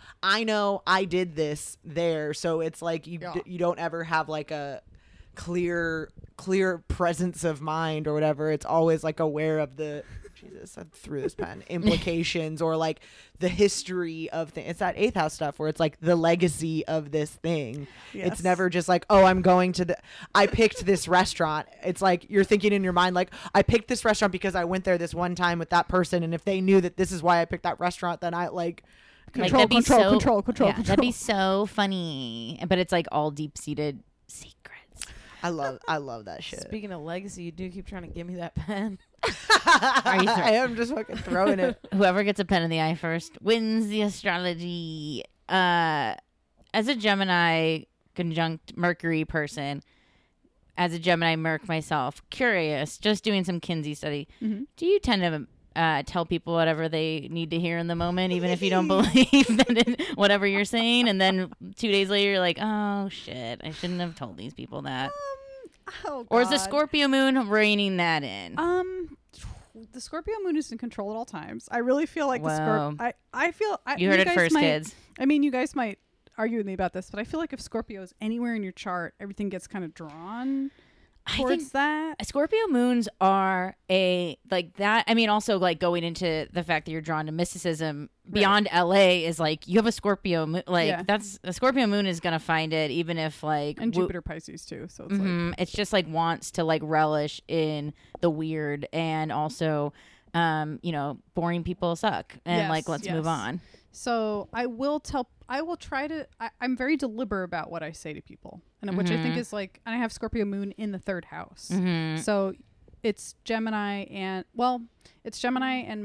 I did this there, so it's like you don't ever have like a clear presence of mind or whatever. It's always like aware of the Jesus, I threw this pen, implications, or like the history of things. It's that eighth house stuff where it's like the legacy of this thing. Yes. It's never just like, oh, I picked this restaurant. It's like you're thinking in your mind, like, I picked this restaurant because I went there this one time with that person, and if they knew that this is why I picked that restaurant, then I like control. That'd be so funny. But it's like all deep-seated secrets. I love that shit. Speaking of legacy, you do keep trying to give me that pen. I am just fucking throwing it. Whoever gets a pen in the eye first wins the astrology. As a Gemini conjunct Mercury person, as a Gemini Merc myself, curious, just doing some Kinsey study, mm-hmm. do you tend to tell people whatever they need to hear in the moment, even if you don't believe that whatever you're saying, and then 2 days later you're like, oh shit, I shouldn't have told these people that? Or is the Scorpio moon reining that in? The Scorpio moon is in control at all times. I really feel like you heard it first, kids. I mean, you guys might argue with me about this, but I feel like if Scorpio is anywhere in your chart, everything gets kind of drawn towards that. Scorpio moons are also like going into the fact that you're drawn to mysticism beyond LA is like, you have a Scorpio moon, like that's a Scorpio moon is going to find it, even if like, and Jupiter Pisces too. So it's like, it's just like wants to like relish in the weird, and also, boring people suck, and let's move on. So I'm very deliberate about what I say to people, and which I think is like, and I have Scorpio moon in the third house. Mm-hmm. So it's Gemini and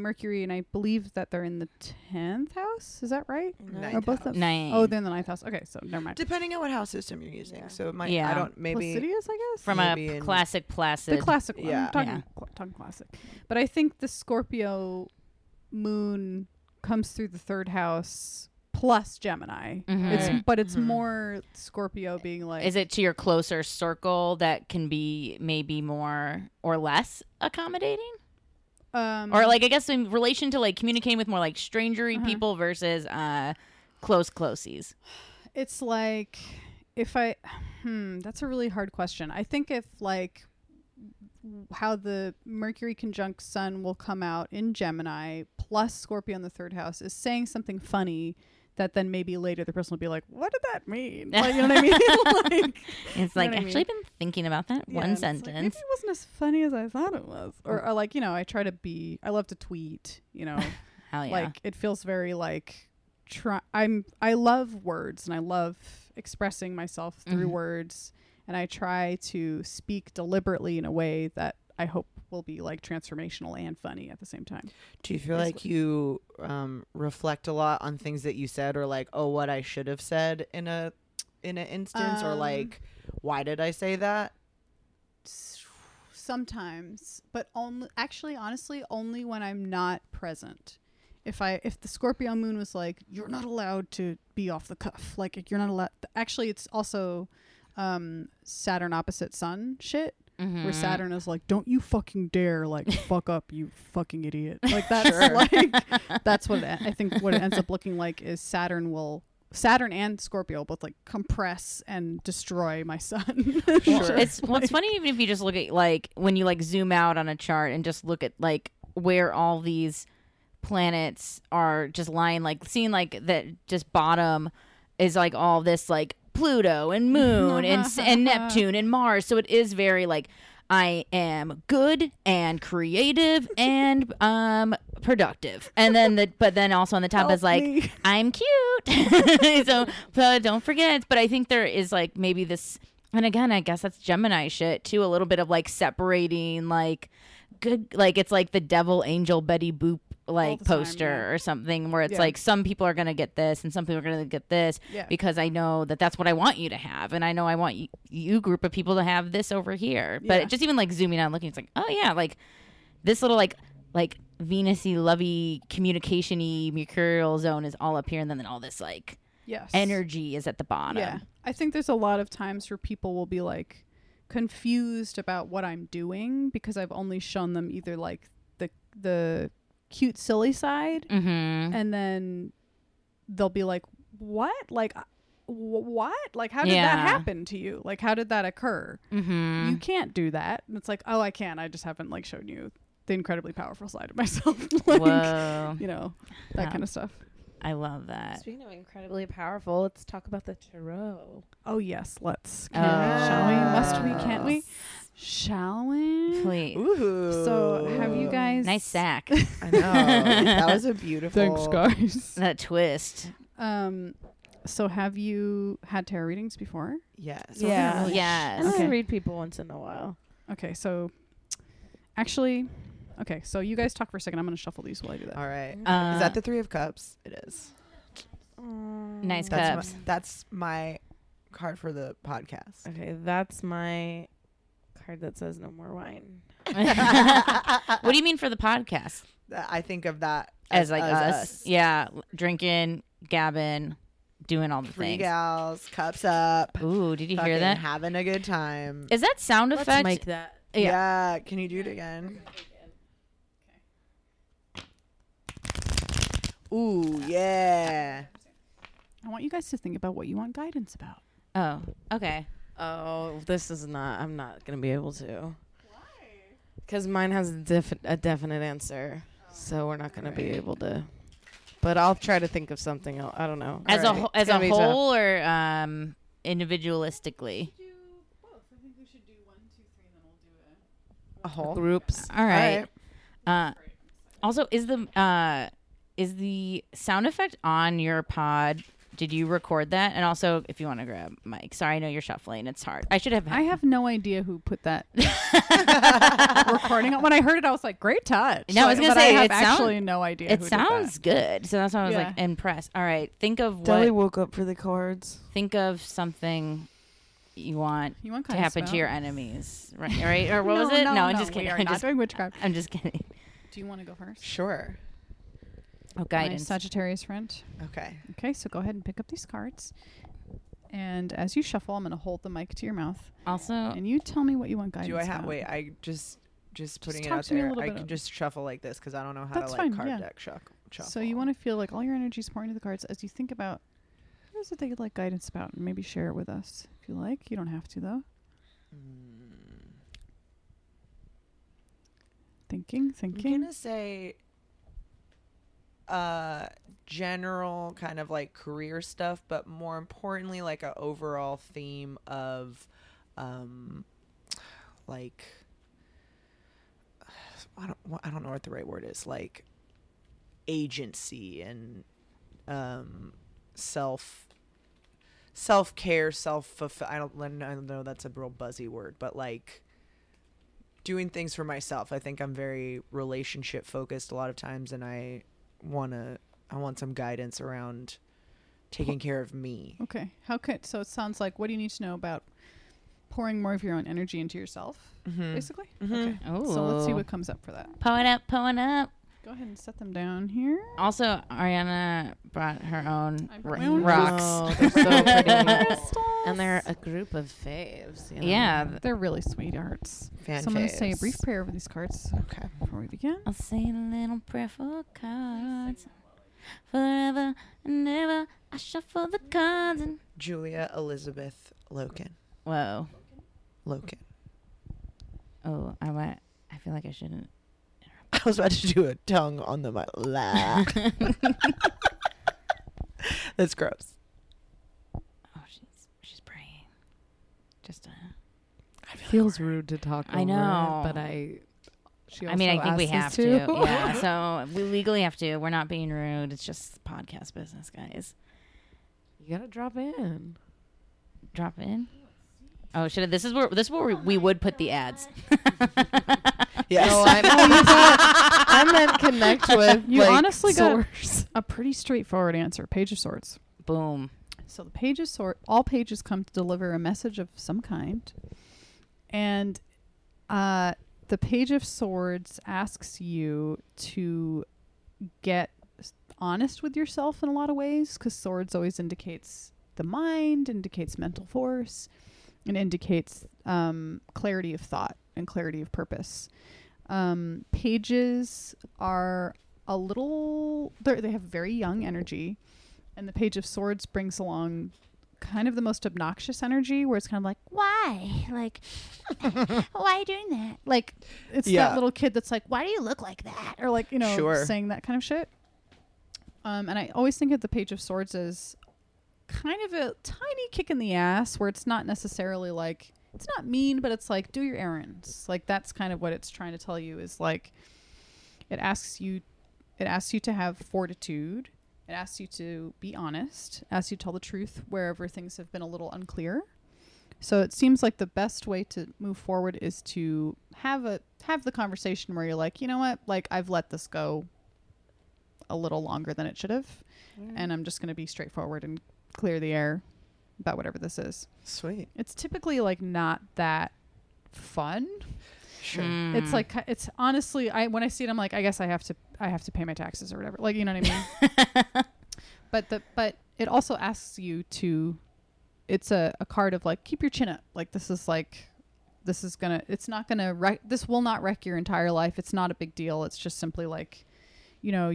Mercury, and I believe that they're in the 10th house. Is that right? Ninth. Oh, they're in the 9th house. Okay, so never mind. Depending on what house system you're using. Yeah. So it might, I don't, maybe. Placidius, I guess? From maybe a classic Placid. The classic one. Yeah. I'm talking classic. But I think the Scorpio moon comes through the third house plus Gemini. Mm-hmm. It's more Scorpio being like, is it to your closer circle that can be maybe more or less accommodating? Or like, I guess in relation to like communicating with more like strangery people versus close closies. It's like, if I That's a really hard question. I think if like how the Mercury conjunct Sun will come out in Gemini plus Scorpio in the third house is saying something funny that then maybe later the person will be like, what did that mean? Like, you know what I mean? Like, it's like, you know actually I mean? Been thinking about that one sentence. Like, maybe it wasn't as funny as I thought it was. Or like, you know, I love to tweet, you know. Hell yeah. Like, it feels very like, I love words and I love expressing myself through words. And I try to speak deliberately in a way that I hope will be like transformational and funny at the same time. Do you feel like you reflect a lot on things that you said, or like, oh, what I should have said in an instance, or like, why did I say that? Sometimes, but honestly only when I'm not present. If the Scorpio moon was like, you're not allowed to be off the cuff, like you're not allowed. Actually, it's also Saturn opposite Sun shit. Where Saturn is like, don't you fucking dare like fuck up, you fucking idiot. Like that's like that's what I think what it ends up looking like is Saturn and Scorpio both like compress and destroy my sun. Sure. It's funny even if you just look at like when you like zoom out on a chart and just look at like where all these planets are just lying, like seeing like that just bottom is like all this like Pluto and Moon and Neptune and Mars. So it is very like I am good and creative and productive. And then but then also on the top is like me. I'm cute. so don't forget. But I think there is like maybe this, and again I guess that's Gemini shit too. A little bit of like separating like good, like it's like the devil angel Betty Boop like poster time, or something where it's like some people are going to get this and some people are going to get this because I know that that's what I want you to have, and I know I want you group of people to have this over here. But just even like zooming out and looking, it's like, oh yeah, like this little like Venus-y lovey communication-y mercurial zone is all up here, and then all this like energy is at the bottom. I think there's a lot of times where people will be like confused about what I'm doing because I've only shown them either like the cute silly side, and then they'll be like, what, like what, like how did that happen to you, like how did that occur? You can't do that. And it's like, oh, I can, I just haven't like shown you the incredibly powerful side of myself. Like, whoa. You know, that kind of stuff. I love that. Speaking of incredibly powerful, let's talk about the tarot. Oh yes, let's. Shall we? Must we? Can't we? Shall we? Please. Ooh. So have you guys... Nice sack. I know. That was a beautiful... Thanks, guys. That twist. So have you had tarot readings before? Yes. Yeah. Really? Yes. Okay. I read people once in a while. Okay, so... Actually... Okay, so you guys talk for a second. I'm going to shuffle these while I do that. All right. Is that the Three of Cups? It is. Nice, that's cups. That's my card for the podcast. Okay, that's my card that says no more wine. What do you mean for the podcast? I think of that as like us. Yeah, drinking, gabbing, doing all the Three things. Three gals, cups up. Ooh, did you hear that? Having a good time. Is that sound effect? Let's make that. Yeah, can you do it again? Ooh, yeah. I want you guys to think about what you want guidance about. Oh, okay. Oh, this is not... I'm not going to be able to. Why? Because mine has a definite answer. Oh. So we're not going to be able to... But I'll try to think of something else. I don't know. As a whole or individualistically? We should do both. I think we should do 1, 2, 3, and then we'll do a whole. Groups. Yeah. All right. Also, is the... Is the sound effect on your pod? Did you record that? And also, if you want to grab mic. Sorry, I know you're shuffling. It's hard. I should have. I have no idea who put that recording. When I heard it, I was like, "Great touch." No, like, I was gonna say, I have actually no idea. It sounds good, so that's why I was like impressed. All right, think of what. Deli woke up for the cards. Think of something you want to happen to your enemies, right? Or what was it? No, I'm just kidding. I'm not doing witchcraft. I'm just kidding. Do you want to go first? Sure. Oh, guidance. My Sagittarius friend. Okay, so go ahead and pick up these cards. And as you shuffle, I'm going to hold the mic to your mouth. Also. And you tell me what you want guidance about. Wait, I just putting it out there. I can just shuffle like this because I don't know how to like card deck shuffle. So you want to feel like all your energy is pouring into the cards as you think about others that they could like guidance about and maybe share it with us if you like. You don't have to though. Thinking. I'm gonna say general kind of like career stuff, but more importantly like a overall theme of like I don't know what the right word is, like agency and self-care, I don't know, that's a real buzzy word, but like doing things for myself. I think I'm very relationship focused a lot of times, and I want some guidance around taking care of me. Okay. So it sounds like, what do you need to know about pouring more of your own energy into yourself, basically? Mm-hmm. Okay. Oh. So let's see what comes up for that. Pulling up. Go ahead and set them down here. Also, Ariana brought her own rocks. Oh, they're so pretty. And they're a group of faves. You know? Yeah. They're really sweethearts. So I'm going to say a brief prayer over these cards. Okay. Before we begin. I'll say a little prayer for cards. Forever and ever, I shuffle the cards. And Julia Elizabeth Loken. Whoa. Loken. Oh, I feel like I shouldn't. I was about to do a tongue on the lap. That's gross. Oh, she's praying. Just I feels like rude to talk. I know, but I think we have to. Yeah, so we legally have to. We're not being rude. It's just podcast business, guys. You gotta drop in. Drop in. Oh, this is where we would put the ads. Yes. No, I meant connect with. You like, honestly source. Got a pretty straightforward answer. Page of Swords. Boom. So the Page of Swords, all pages come to deliver a message of some kind, and the Page of Swords asks you to get honest with yourself in a lot of ways, because swords always indicates the mind, indicates mental force. It indicates clarity of thought and clarity of purpose. Pages are a little... They have very young energy. And the Page of Swords brings along kind of the most obnoxious energy, where it's kind of like, why? Like, why are you doing that? Like, it's that little kid that's like, why do you look like that? Or like, you know, saying that kind of shit. And I always think of the Page of Swords as... kind of a tiny kick in the ass, where it's not necessarily like, it's not mean, but it's like, do your errands. Like, that's kind of what it's trying to tell you, is like, it asks you to have fortitude. It asks you to be honest, asks you to tell the truth wherever things have been a little unclear. So it seems like the best way to move forward is to have the conversation where you're like, you know what, like, I've let this go a little longer than it should have. Mm. And I'm just going to be straightforward and clear the air about whatever this is. Sweet. It's typically like not that fun. Sure. Mm. It's like, it's honestly, when I see it, I'm like, I guess I have to pay my taxes or whatever. Like, you know what I mean? But it also asks you to, it's a card of like, keep your chin up. Like, this will not wreck your entire life. It's not a big deal. It's just simply like, you know,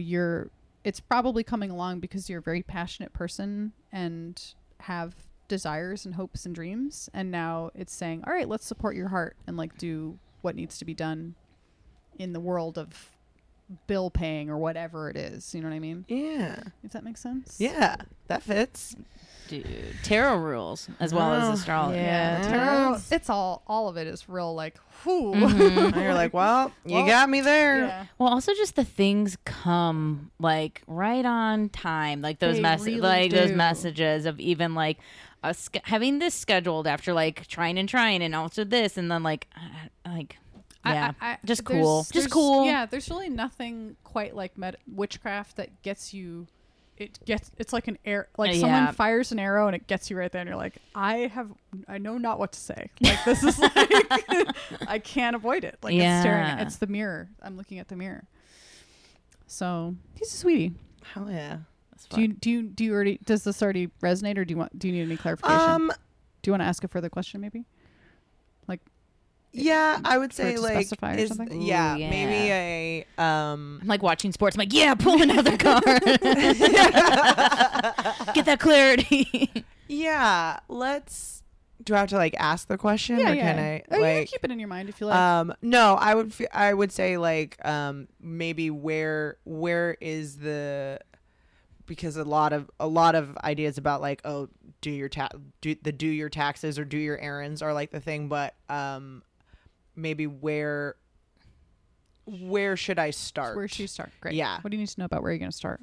it's probably coming along because you're a very passionate person and have desires and hopes and dreams. And now it's saying, all right, let's support your heart and like do what needs to be done in the world of bill paying or whatever it is. You know what I mean? Yeah. If that makes sense. Yeah, that fits. Dude, tarot rules as well as astrology. Yeah, tarot. It's all of it is real like, whoo. Mm-hmm. You're like, well, you got me there. Yeah. Well, also just the things come like right on time, like those those messages of even like us having this scheduled after like trying and also this and then like. Yeah, just cool. Just cool. Yeah, there's really nothing quite like witchcraft that gets you. It's like an arrow, like someone fires an arrow and it gets you right there and you're like, I know not what to say. Like, this is like, I can't avoid it. Like, it's staring at, it's the mirror. I'm looking at the mirror. So he's a sweetie. Hell yeah. Does this already resonate, or do you need any clarification? Do you want to ask a further question maybe? Like, Yeah, I would say like is, yeah, ooh, yeah, maybe a I'm like watching sports. I'm like, yeah, pull another card. Get that clarity. Yeah, let's. Do I have to like ask the question? Yeah, or yeah. Can I? Oh, like, you can keep it in your mind if you like. No, I would say like maybe where is the. Because a lot of ideas about like, oh, do your taxes or do your errands are like the thing, but maybe where should I start? Where should you start? Great. Yeah. What do you need to know about where you're going to start?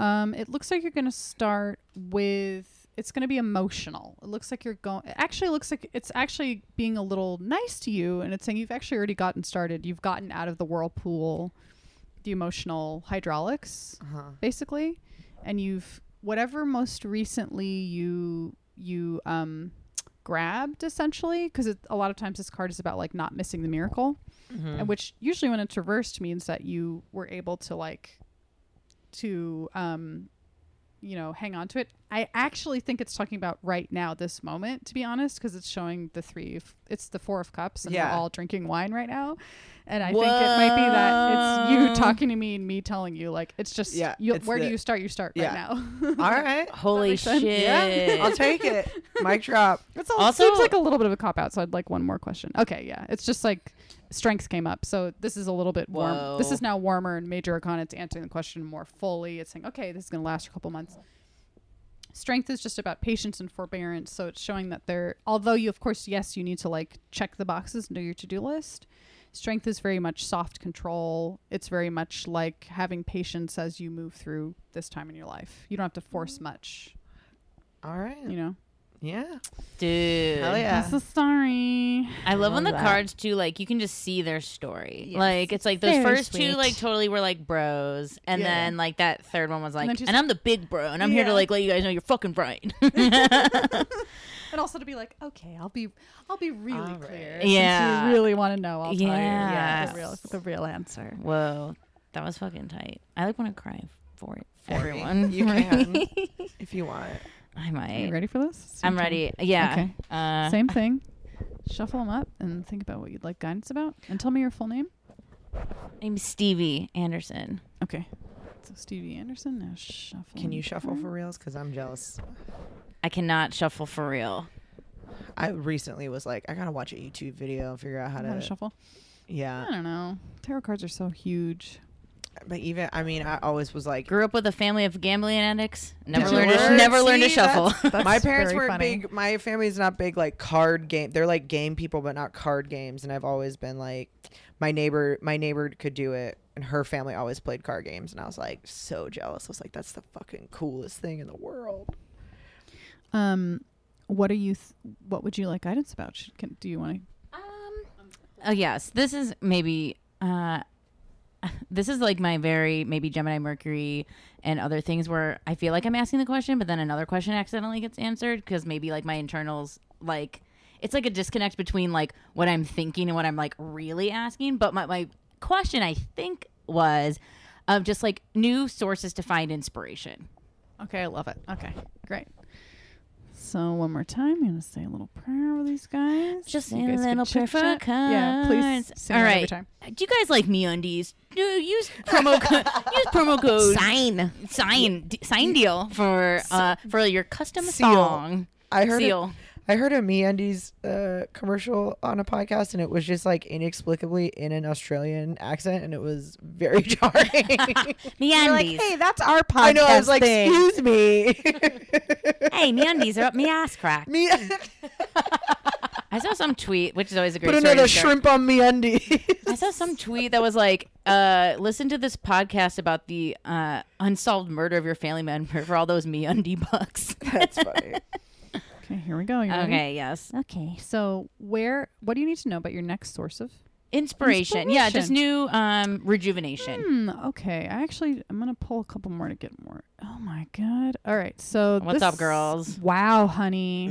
It looks like you're going to start with, it's going to be emotional. It looks like it's actually being a little nice to you, and it's saying you've actually already gotten started. You've gotten out of the whirlpool, the emotional hydraulics, basically, and you've whatever most recently you grabbed, essentially, because a lot of times this card is about like not missing the miracle, and which usually when it's reversed means that you were able to like to hang on to it. I actually think it's talking about right now, this moment, to be honest, because it's showing it's the Four of Cups, and we're all drinking wine right now. And I think it might be that it's you talking to me and me telling you, like, it's just, do you start? You start right now. All right. Holy shit. Yeah, I'll take it. Mic drop. It seems like a little bit of a cop out. So I'd like one more question. Okay. Yeah. It's just like strengths came up. So this is a little bit warm. Whoa. This is now warmer in Major Arcana. It's answering the question more fully. It's saying, okay, this is going to last a couple months. Strength is just about patience and forbearance. So it's showing that although you, of course, yes, you need to like check the boxes and do your to-do list. Strength is very much soft control. It's very much like having patience as you move through this time in your life. You don't have to force much. All right. You know? Yeah. Dude. Hell yeah. I'm so sorry. I love when the cards too, like you can just see their story. Yes. Like it's like those very first sweet. Two like totally were like bros. And then like that third one was like, and I'm the big bro and I'm here to like let you guys know you're fucking right. And also to be like, okay, I'll be really all clear. Right. Yeah. Since you really want to know, I'll tell you. Yeah. The real answer. Whoa. That was fucking tight. I like want to cry for everyone. You can if you want. I might. Are you ready for this? I'm ready. Yeah. Okay. Same thing. Shuffle them up and think about what you'd like guidance about. And tell me your full name. I'm Stevie Anderson. Okay. So Stevie Anderson, now shuffle. Can you shuffle for reals? Because I'm jealous. I cannot shuffle for real. I recently was like, I gotta watch a YouTube video and figure out how to shuffle. Yeah. I don't know. Tarot cards are so huge. But even, I mean, I always was like, grew up with a family of gambling addicts. Never learned to shuffle. That's my parents weren't big. My family's not big like card game. They're like game people, but not card games. And I've always been like, my neighbor could do it. And her family always played card games. And I was like, so jealous. I was like, that's the fucking coolest thing in the world. What would you like guidance about? Do you want to? Oh yes, this is maybe. This is like my very maybe Gemini, Mercury, and other things where I feel like I'm asking the question, but then another question accidentally gets answered because maybe like my internals like it's like a disconnect between like what I'm thinking and what I'm like really asking. But my question I think was of just like new sources to find inspiration. Okay, I love it. Okay, great. So one more time, I'm gonna say a little prayer with these guys. Just saying a little prayer for cards. Yeah, please. Sing all right. Every time. Do you guys like MeUndies? Do use promo code. Use promo code sign sign deal for your custom seal. Song. I heard. Seal. I heard a MeUndies commercial on a podcast, and it was just like inexplicably in an Australian accent, and it was very jarring. MeUndies, like, hey, that's our podcast. I know. I was like, excuse me. Hey, MeUndies are up me ass crack. I saw some tweet, which is always a great. Put another shrimp on MeUndies. I saw some tweet that was like, listen to this podcast about the unsolved murder of your family member for all those MeUndie bucks. That's funny. Here we go. Okay, yes. Okay. So what do you need to know about your next source of inspiration? Yeah, just new rejuvenation. Okay. I'm going to pull a couple more to get more. Oh, my God. All right. So what's up, girls? Wow, honey.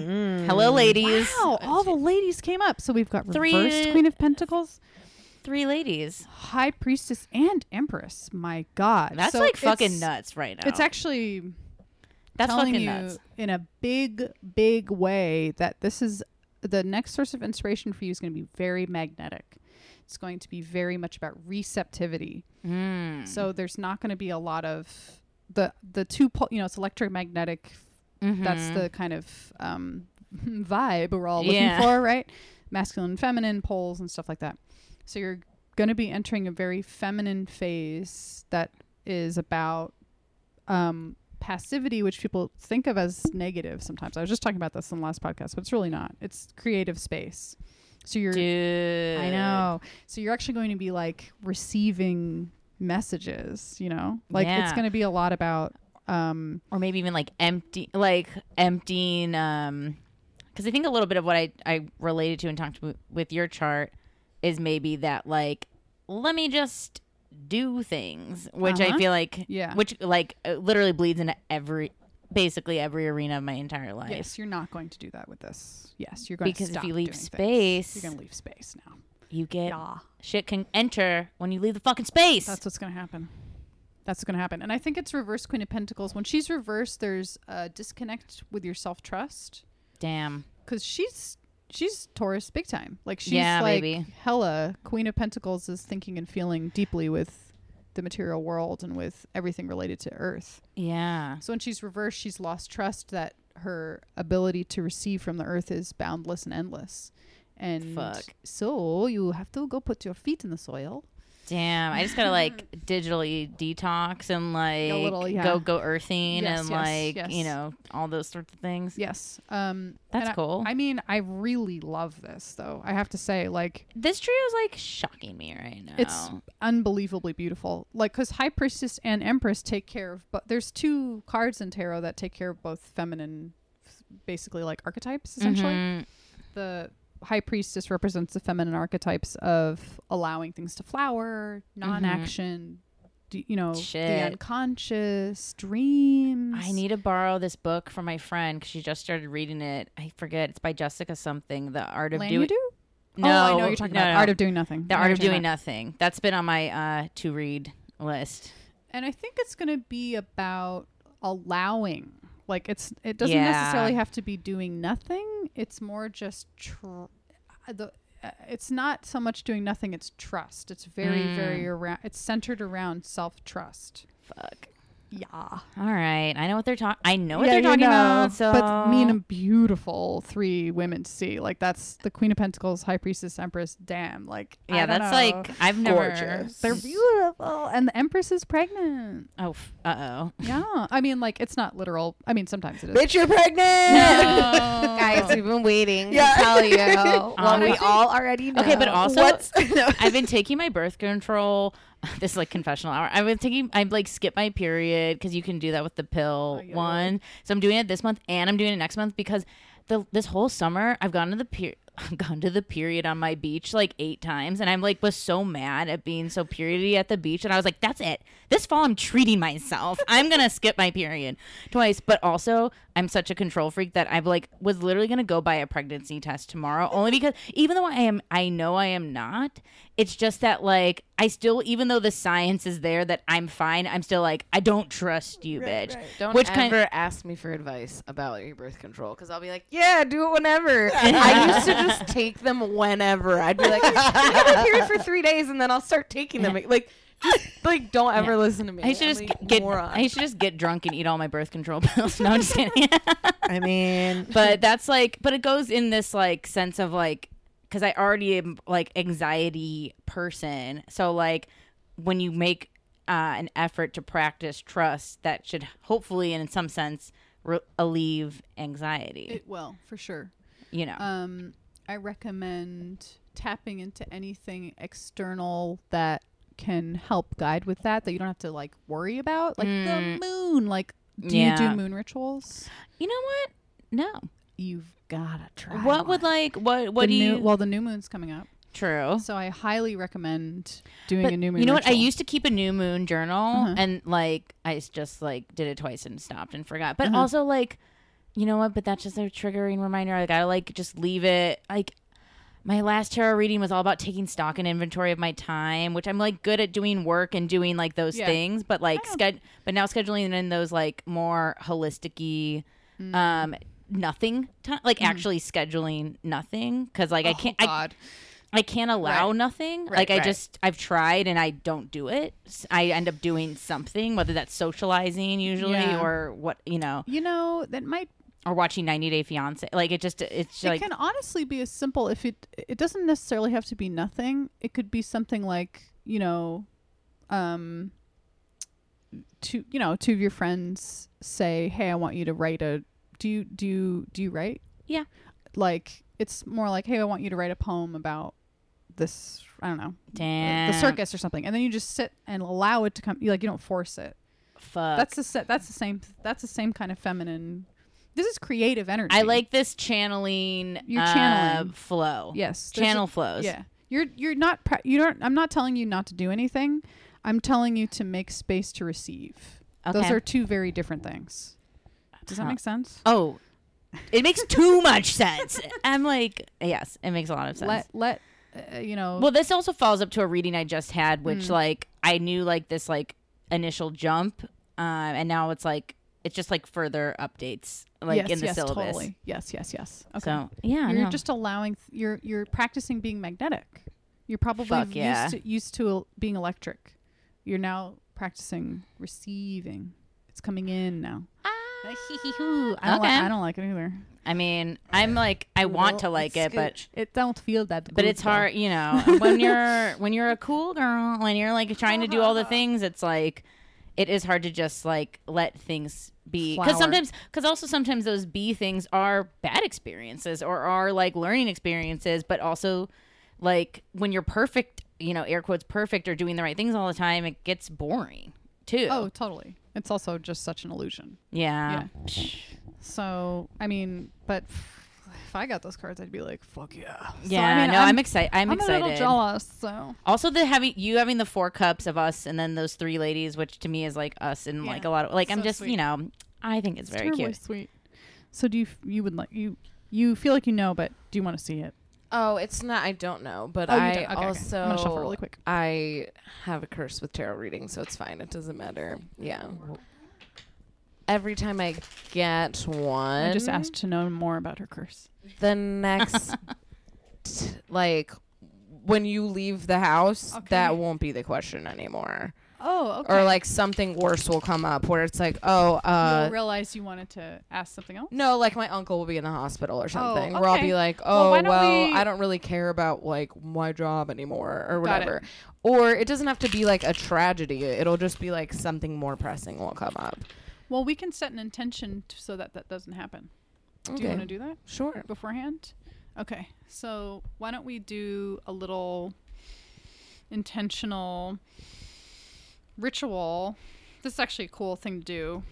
Hello, ladies. Wow, all the ladies came up. So we've got reversed Queen of Pentacles. Three ladies. High Priestess and Empress. My God. That's like fucking nuts right now. It's actually... That's telling you nuts. In a big, big way that this is the next source of inspiration for you is going to be very magnetic. It's going to be very much about receptivity. So there's not going to be a lot of the two, it's electromagnetic. That's the kind of vibe we're all looking for, right? Masculine, feminine poles and stuff like that. So you're going to be entering a very feminine phase that is about passivity, which people think of as negative sometimes. I was just talking about this in the last podcast, but it's really not. It's creative space. So you're, I know. So you're actually going to be like receiving messages, you know, like it's going to be a lot about, or maybe even like emptying, because I think a little bit of what I related to and talked to with your chart is maybe that, like, let me just do things, which I feel like, which like literally bleeds into basically every arena of my entire life. Yes, you're not going to do that with this. Yes, you're going to stop doing things. Because if you leave space, you're going to leave space now. You get shit can enter when you leave the fucking space. That's what's going to happen. And I think it's reverse Queen of Pentacles. When she's reversed, there's a disconnect with your self-trust. Damn. Because she's Taurus big time. Like, she's like maybe. Hella Queen of Pentacles is thinking and feeling deeply with the material world and with everything related to Earth. Yeah. So when she's reversed, she's lost trust that her ability to receive from the Earth is boundless and endless. And so you have to go put your feet in the soil. Damn, I just gotta like digitally detox and like go earthing and you know, all those sorts of things. Yes, that's cool. I mean, I really love this though. I have to say, like, this trio is like shocking me right now. It's unbelievably beautiful. Like, because High Priestess and Empress take care of, but there's two cards in tarot that take care of both feminine, basically like archetypes essentially. The High Priestess represents the feminine archetypes of allowing things to flower, non-action, the unconscious, dreams. I need to borrow this book from my friend because she just started reading it. I forget. It's by Jessica something. The Art of Doing... No, I know you're talking about Art of Doing Nothing. The Art of Doing Nothing. That's been on my to-read list. And I think it's going to be about allowing... Like, it doesn't necessarily have to be doing nothing. It's more just it's not so much doing nothing. It's trust. It's very, very around. It's centered around self-trust. Fuck. Yeah. All right. I know what they're talking. I know what they're talking about. So. But me and a beautiful three women to see. Like, that's the Queen of Pentacles, High Priestess, Empress. Damn. Like, yeah, that's like I've gorgeous. They're beautiful, and the Empress is pregnant. Oh, yeah. I mean, like, it's not literal. I mean, sometimes it is. Bitch, you're pregnant. No, guys, we've been waiting to tell you. We all already know. Okay, but also, I've been taking my birth control. This is like confessional hour. I like skip my period because you can do that with the pill one. So I'm doing it this month and I'm doing it next month because this whole summer I've gone to the period. I've gone to the period on my beach like 8 times and I'm like was so mad at being so periody at the beach and I was like, that's it. This fall I'm treating myself. I'm going to skip my period twice. But also I'm such a control freak that I've like was literally going to go buy a pregnancy test tomorrow only because even though I know I am not, it's just that like I still, even though the science is there that I'm fine, I'm still like, I don't trust you, bitch. Right. Don't ever ask me for advice about your birth control because I'll be like, yeah, do it whenever. I used to just take them whenever. I'd be like, I have my period for 3 days and then I'll start taking them. Like, just, like, don't ever listen to me. I should just get drunk and eat all my birth control pills. No, I'm just kidding. I mean, but that's like, but it goes in this like sense of like, because I already am like anxiety person. So like when you make an effort to practice trust, that should hopefully and in some sense alleviate anxiety. It will, for sure. You know, I recommend tapping into anything external that can help guide with that you don't have to like worry about. Like the moon. Like, do you do moon rituals? You know what? No. You've gotta try. What would like what do you? Well, the new moon's coming up. True. So I highly recommend doing a new moon. You know ritual. What? I used to keep a new moon journal, and like I just like did it twice and stopped and forgot. But also like, you know what? But that's just a triggering reminder. I gotta like just leave it. Like my last tarot reading was all about taking stock and inventory of my time, which I'm like good at doing work and doing like those things. But like but now scheduling in those like more holistic-y nothing time, like actually scheduling nothing, because like I can't allow right. nothing. Right, like I just, I've tried and I don't do it. I end up doing something, whether that's socializing usually or what, you know, that might, or watching 90 Day Fiance. Like it like, can honestly be as simple. If it doesn't necessarily have to be nothing. It could be something like, you know, two of your friends say, hey, I want you to write a, do you write? Yeah. Like it's more like, hey, I want you to write a poem about this, I don't know, the circus or something, and then you just sit and allow it to come. You don't force it. Fuck. That's the same kind of feminine. This is creative energy. I like this channeling. You're channeling flow. Yes, flows. Yeah, you're not. I'm not telling you not to do anything. I'm telling you to make space to receive. Okay. Those are two very different things. Does that make sense? Oh. It makes too much sense. I'm like, yes, it makes a lot of sense. Well, this also follows up to a reading I just had, which like I knew like this like initial jump, and now it's like it's just like further updates like in the syllabus. Totally. Yes. Okay. So you're just allowing. You're practicing being magnetic. You're probably used to being electric. You're now practicing receiving. It's coming in now. I don't like it either. I mean, I'm like, I want to like it, but it don't feel that good. But it's hard, you know, when you're a cool girl, when you're like trying to do all the things, it's like, it is hard to just like let things be. Because sometimes those be things are bad experiences or are like learning experiences, but also like when you're perfect, you know, air quotes perfect or doing the right things all the time, it gets boring too. Oh, totally. It's also just such an illusion. Yeah. So, I mean, but if I got those cards, I'd be like, fuck yeah. Yeah, so, I mean, I'm excited. I'm excited. I'm a little jealous, so. Also, having the 4 cups of us and then those 3 ladies, which to me is like us and like a lot of, like, so I'm just, sweet. You know, I think it's very cute. Sweet. So do you would like, you feel like you know, but do you want to see it? Oh, it's not. I don't know, but okay. I'm gonna shuffle really quick. I have a curse with tarot reading, so it's fine. It doesn't matter. Yeah. Every time I get one, I just asked to know more about her curse. The next, like, when you leave the house, that won't be the question anymore. Oh, okay. Or like something worse will come up where it's like, you'll realize you wanted to ask something else? No, like my uncle will be in the hospital or something. Oh, okay. Where I'll be like, I don't really care about like my job anymore or whatever. Got it. Or it doesn't have to be like a tragedy. It'll just be like something more pressing will come up. Well, we can set an intention so that doesn't happen. Okay. Do you want to do that? Sure. Beforehand? Okay. So why don't we do a little intentional ritual. This is actually a cool thing to do.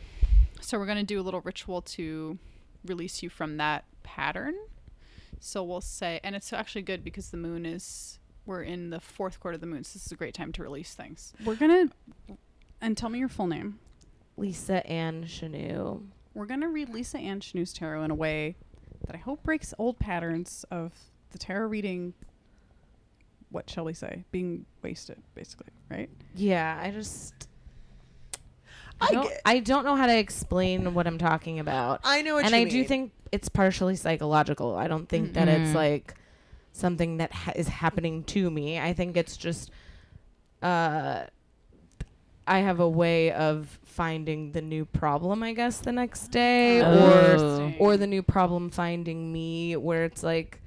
So we're going to do a little ritual to release you from that pattern. So we'll say, and it's actually good because the moon is, we're in the 4th quarter of the moon. So this is a great time to release things. We're going to, and tell me your full name. Lisa Ann Chenu. We're going to read Lisa Ann Chenu's tarot in a way that I hope breaks old patterns of the tarot reading. What shall we say? Being wasted, basically, right? Yeah, I don't know how to explain what I'm talking about. I know what you mean. And I do think it's partially psychological. I don't think that it's like something that is happening to me. I think it's just I have a way of finding the new problem, I guess, the next day or the new problem finding me, where it's like,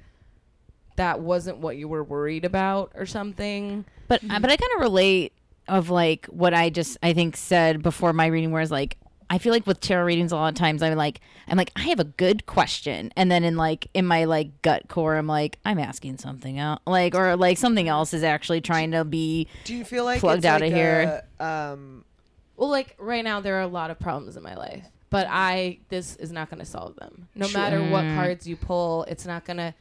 that wasn't what you were worried about or something. But I kind of relate of like what I think said before my reading, whereas like I feel like with tarot readings a lot of times I'm like I have a good question, and then in my like gut core I'm like I'm asking something else, like, or like something else is actually trying to be. Do you feel like plugged out like of here? Well, like right now there are a lot of problems in my life, but this is not going to solve them. No matter what cards you pull, it's not going to.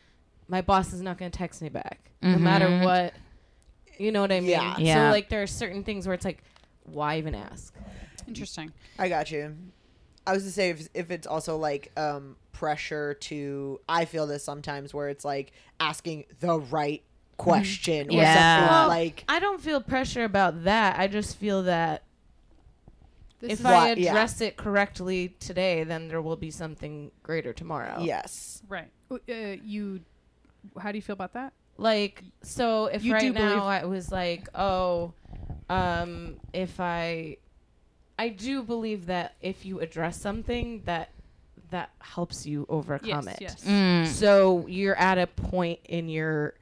My boss is not going to text me back, no matter what. You know what I mean? Yeah. So, like, there are certain things where it's like, why even ask? Interesting. I got you. I was going to say if it's also, like, pressure to... I feel this sometimes where it's, like, asking the right question or something. Well, like... I don't feel pressure about that. I just feel that If I address it correctly today, then there will be something greater tomorrow. Yes. Right. How do you feel about that? Like, so if you right now I was like, oh, if I do believe that if you address something that helps you overcome it. Yes. Mm. So you're at a point in your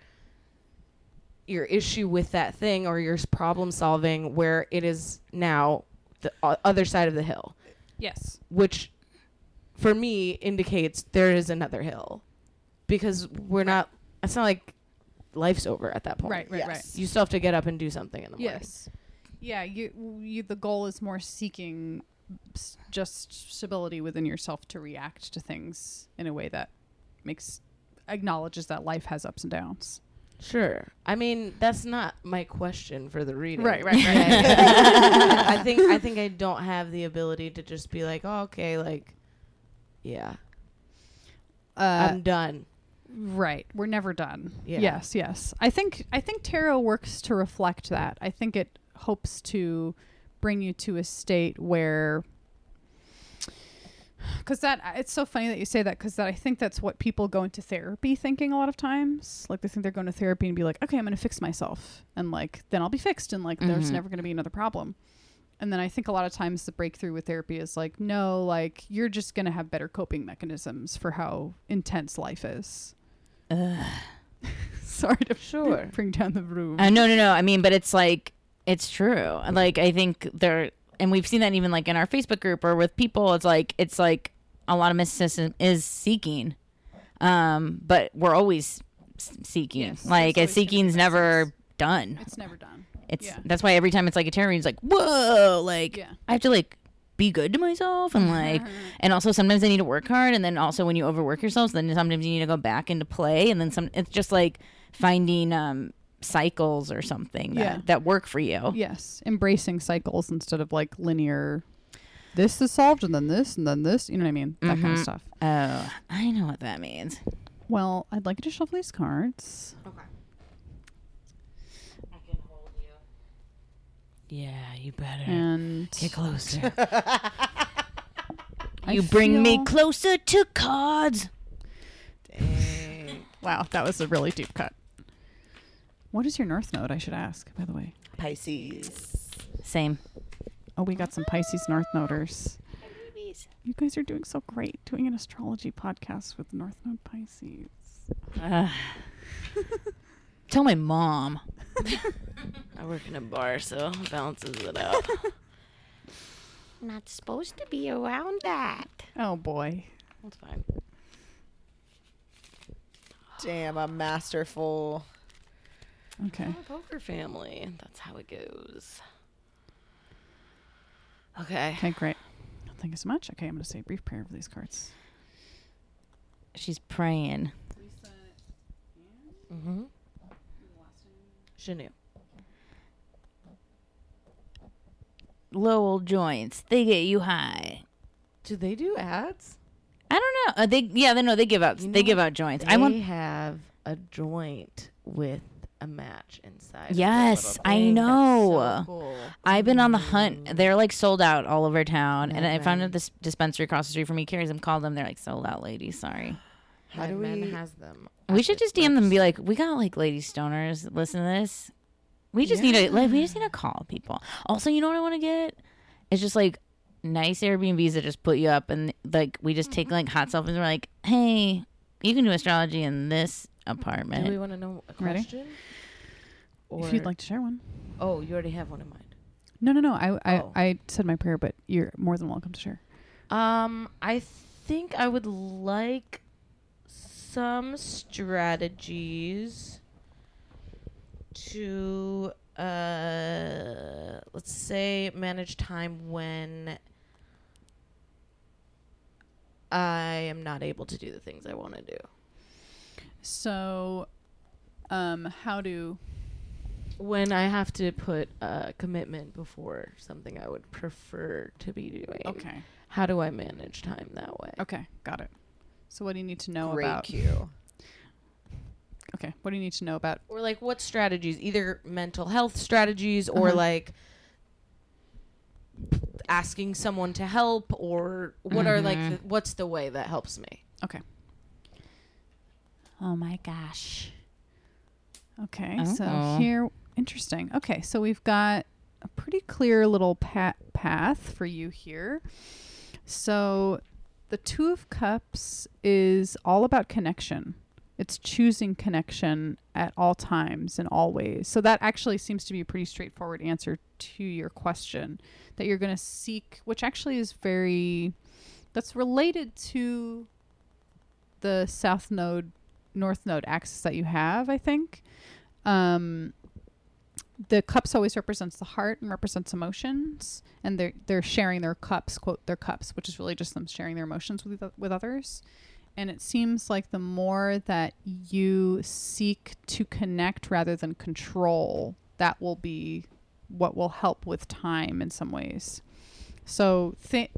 issue with that thing or your problem solving where it is now the other side of the hill. Yes. Which for me indicates there is another hill because we're not, it's not like life's over at that point. Right. You still have to get up and do something in the morning. Yes. Yeah. You, the goal is more seeking just stability within yourself to react to things in a way that acknowledges that life has ups and downs. Sure. I mean, that's not my question for the reading. Right. I think I don't have the ability to just be like, oh, okay, like, yeah, I'm done. Right. We're never done. Yeah. Yes. I think tarot works to reflect that. I think it hopes to bring you to a state where, because that, it's so funny that you say that, because that I think that's what people go into therapy thinking a lot of times. Like, they think they're going to therapy and be like, okay, I'm going to fix myself, and like then I'll be fixed, and like there's never going to be another problem. And then I think a lot of times the breakthrough with therapy is like, no, like you're just going to have better coping mechanisms for how intense life is. Sorry to bring down the room. No. I mean, but it's like, it's true. Like, I think and we've seen that even like in our Facebook group or with people, it's like a lot of mysticism is seeking. But we're always seeking. Yes, like, a seeking's never done. It's never done. That's why every time it's like a tarot reading, it's like, whoa, like I have to like be good to myself, and like, and also sometimes I need to work hard. And then also when you overwork yourself, then sometimes you need to go back into play. And then it's just like finding, cycles or something that work for you. Yes. Embracing cycles instead of like linear, this is solved and then this, you know what I mean? That kind of stuff. Oh, I know what that means. Well, I'd like you to shuffle these cards. Okay. Yeah, you better. And get closer. You bring me closer to cards. Dang. Wow, that was a really deep cut. What is your north node, I should ask, by the way? Pisces. Same. Oh, we got some Pisces north noders. You guys are doing so great, doing an astrology podcast with north node Pisces. Tell my mom. I work in a bar, so it balances it out. Not supposed to be around that. Oh, boy. That's fine. Damn, I'm masterful. Okay. I'm a poker family. That's how it goes. Okay. Okay, great. Thank you so much. Okay, I'm going to say a brief prayer for these cards. She's praying. Lisa and Chenu. Lowell joints, they get you high. Do they do ads? I don't know. They give out. They give out joints. They have a joint with a match inside. Yes, I know. So cool. I've been on the hunt. They're like sold out all over town, and I found out this dispensary across the street from me. Carries them. Called them. They're like sold out, ladies. Sorry. How do we has them? We should just DM them and be like, we got like lady stoners. Listen to this. We just need to call people. Also, you know what I want to get? It's just like nice Airbnbs that just put you up, and like we just take like hot selfies and we're like, hey, you can do astrology in this apartment. Do we want to know a question? Or if you'd like to share one. Oh, you already have one in mind. No. I said my prayer, but you're more than welcome to share. I think I would like some strategies to let's say manage time when I am not able to do the things I want to do. So when I have to put a commitment before something I would prefer to be doing. Okay. How do I manage time that way? Okay, got it. So what do you need to know about? Thank you. Okay, what do you need to know about? Or like what strategies, either mental health strategies or like asking someone to help, or what are like what's the way that helps me? Okay. Oh my gosh. Okay, so here, interesting. Okay, so we've got a pretty clear little path for you here. So the Two of Cups is all about connection. It's choosing connection at all times and always. So that actually seems to be a pretty straightforward answer to your question, that you're going to seek, which actually is very, that's related to the South Node, North Node axis that you have, I think. The cups always represents the heart and represents emotions, and they're sharing their cups, quote, their cups, which is really just them sharing their emotions with others. And it seems like the more that you seek to connect rather than control, that will be what will help with time in some ways. So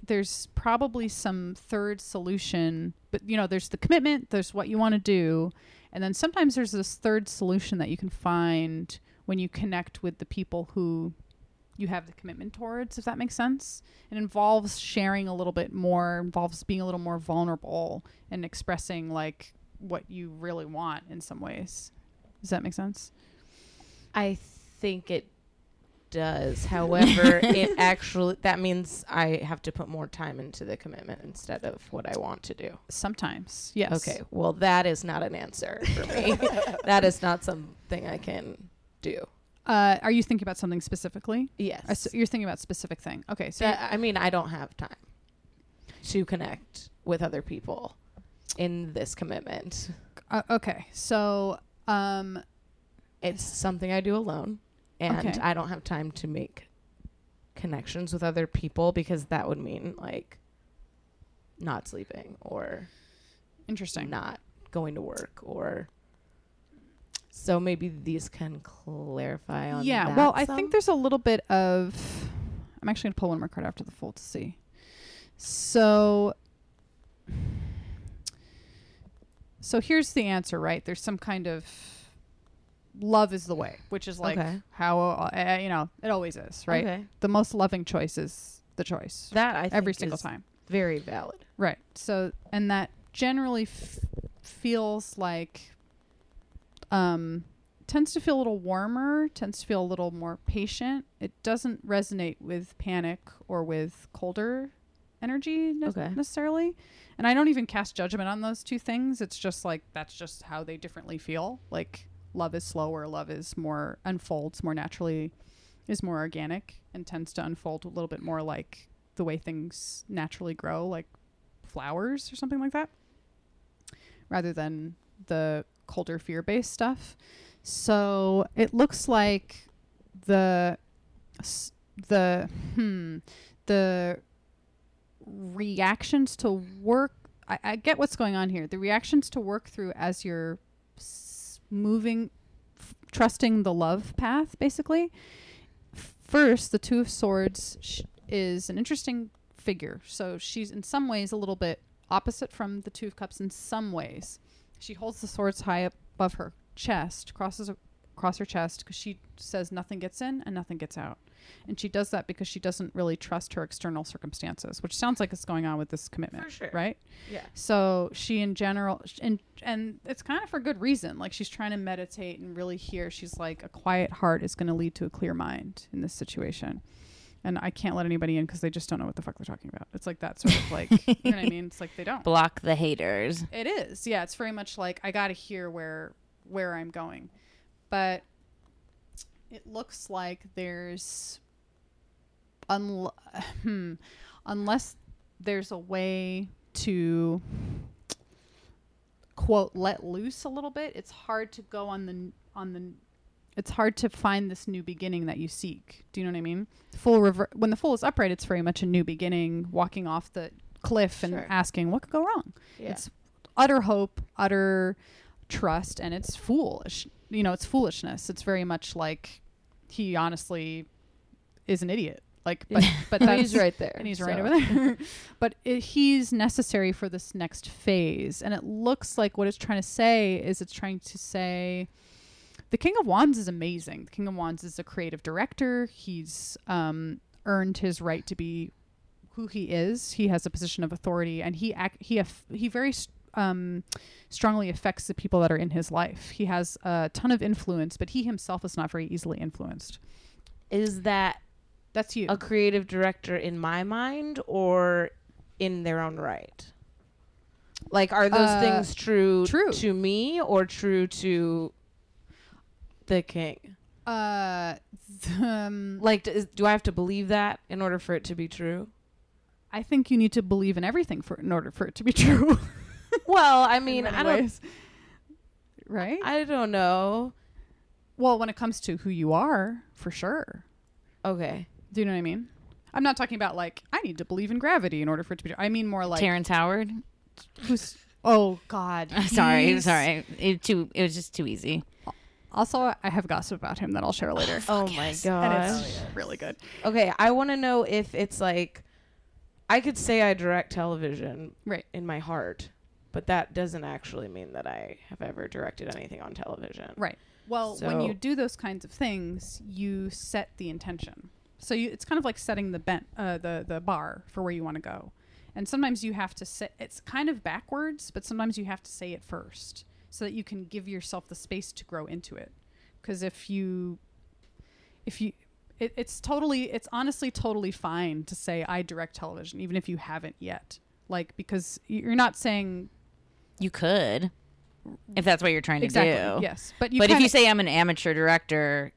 there's probably some third solution, but you know, there's the commitment, there's what you want to do. And then sometimes there's this third solution that you can find when you connect with the people who you have the commitment towards, if that makes sense. It involves sharing a little bit more, involves being a little more vulnerable and expressing like what you really want in some ways. Does that make sense? I think it does. However, it actually, that means I have to put more time into the commitment instead of what I want to do. Sometimes, yes. Okay, well, that is not an answer for me. That is not something I can do. Are you thinking about something specifically? Yes. So you're thinking about a specific thing. Okay. So I mean, I don't have time to connect with other people in this commitment. Okay. So it's something I do alone, and okay. I don't have time to make connections with other people because that would mean like not sleeping or interesting, not going to work or. So maybe these can clarify on that. Yeah, well, I think there's a little bit of... I'm actually going to pull one more card after the fold to see. So here's the answer, right? There's some kind of... Love is the way, which is like how... you know, it always is, right? Okay. The most loving choice is the choice. That, I think, every single time. Very valid. Right. So, and that generally feels like... tends to feel a little warmer, tends to feel a little more patient. It doesn't resonate with panic or with colder energy necessarily. And I don't even cast judgment on those two things. It's just like, that's just how they differently feel. Like love is slower. Love is more unfolds more naturally, is more organic and tends to unfold a little bit more like the way things naturally grow, like flowers or something like that, rather than the colder fear-based stuff. So it looks like the reactions to work, I get what's going on here, the reactions to work through as you're moving, trusting the love path, basically. First, the Two of Swords is an interesting figure. So she's in some ways a little bit opposite from the Two of Cups in some ways. She holds the swords high up above her chest, crosses across her chest, because she says nothing gets in and nothing gets out. And she does that because she doesn't really trust her external circumstances, which sounds like it's going on with this commitment, for sure. Right? Yeah. So she in general, and it's kind of for good reason. Like she's trying to meditate and really hear. She's like, a quiet heart is going to lead to a clear mind in this situation. And I can't let anybody in because they just don't know what the fuck they're talking about. It's like that sort of like, you know what I mean? It's like they don't. Block the haters. It is. Yeah, it's very much like I got to hear where I'm going. But it looks like there's, unless there's a way to, quote, let loose a little bit, it's hard to go it's hard to find this new beginning that you seek. Do you know what I mean? When the Fool is upright, it's very much a new beginning, walking off the cliff and asking what could go wrong. Yeah. It's utter hope, utter trust, and it's foolish. You know, it's foolishness. It's very much like he honestly is an idiot. Like, but he's right there, and he's right over there. But he's necessary for this next phase. And it looks like what it's trying to say is it's trying to say. The King of Wands is amazing. The King of Wands is a creative director. He's earned his right to be who he is. He has a position of authority, and he very strongly affects the people that are in his life. He has a ton of influence, but he himself is not very easily influenced. Is that's you, a creative director in my mind, or in their own right? Like, are those things true to me or true to the king? Do I have to believe that in order for it to be true? I think you need to believe in everything in order for it to be true. Well, I mean, I don't know. Well, when it comes to who you are, for sure. Okay. Do you know what I mean? I'm not talking about like, I need to believe in gravity in order for it to be true. I mean more like Terrence Howard. Who's, oh God. Sorry. It was just too easy. Also, I have gossip about him that I'll share later. Oh yes. My God. And it's really good. Okay. I want to know if it's like, I could say I direct television in my heart, but that doesn't actually mean that I have ever directed anything on television. Right. Well, so, when you do those kinds of things, you set the intention. So it's kind of like setting the bar for where you want to go. And sometimes you have to say, it's kind of backwards, but sometimes you have to say it first so that you can give yourself the space to grow into it. Because it's honestly totally fine to say I direct television, even if you haven't yet. Like, because you're not saying you could, if that's what you're trying to do. Yes. But if you say I'm an amateur director,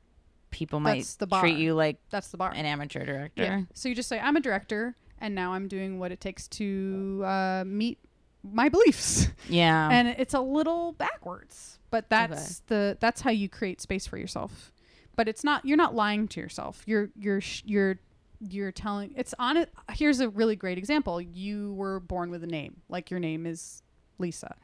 people might treat you like that's the bar, an amateur director. Yeah. So you just say I'm a director. And now I'm doing what it takes to meet my beliefs. Yeah. And it's a little backwards, but that's how you create space for yourself. But it's not, you're not lying to yourself. You're telling, it's on it. Here's a really great example. You were born with a name, like your name is Lisa.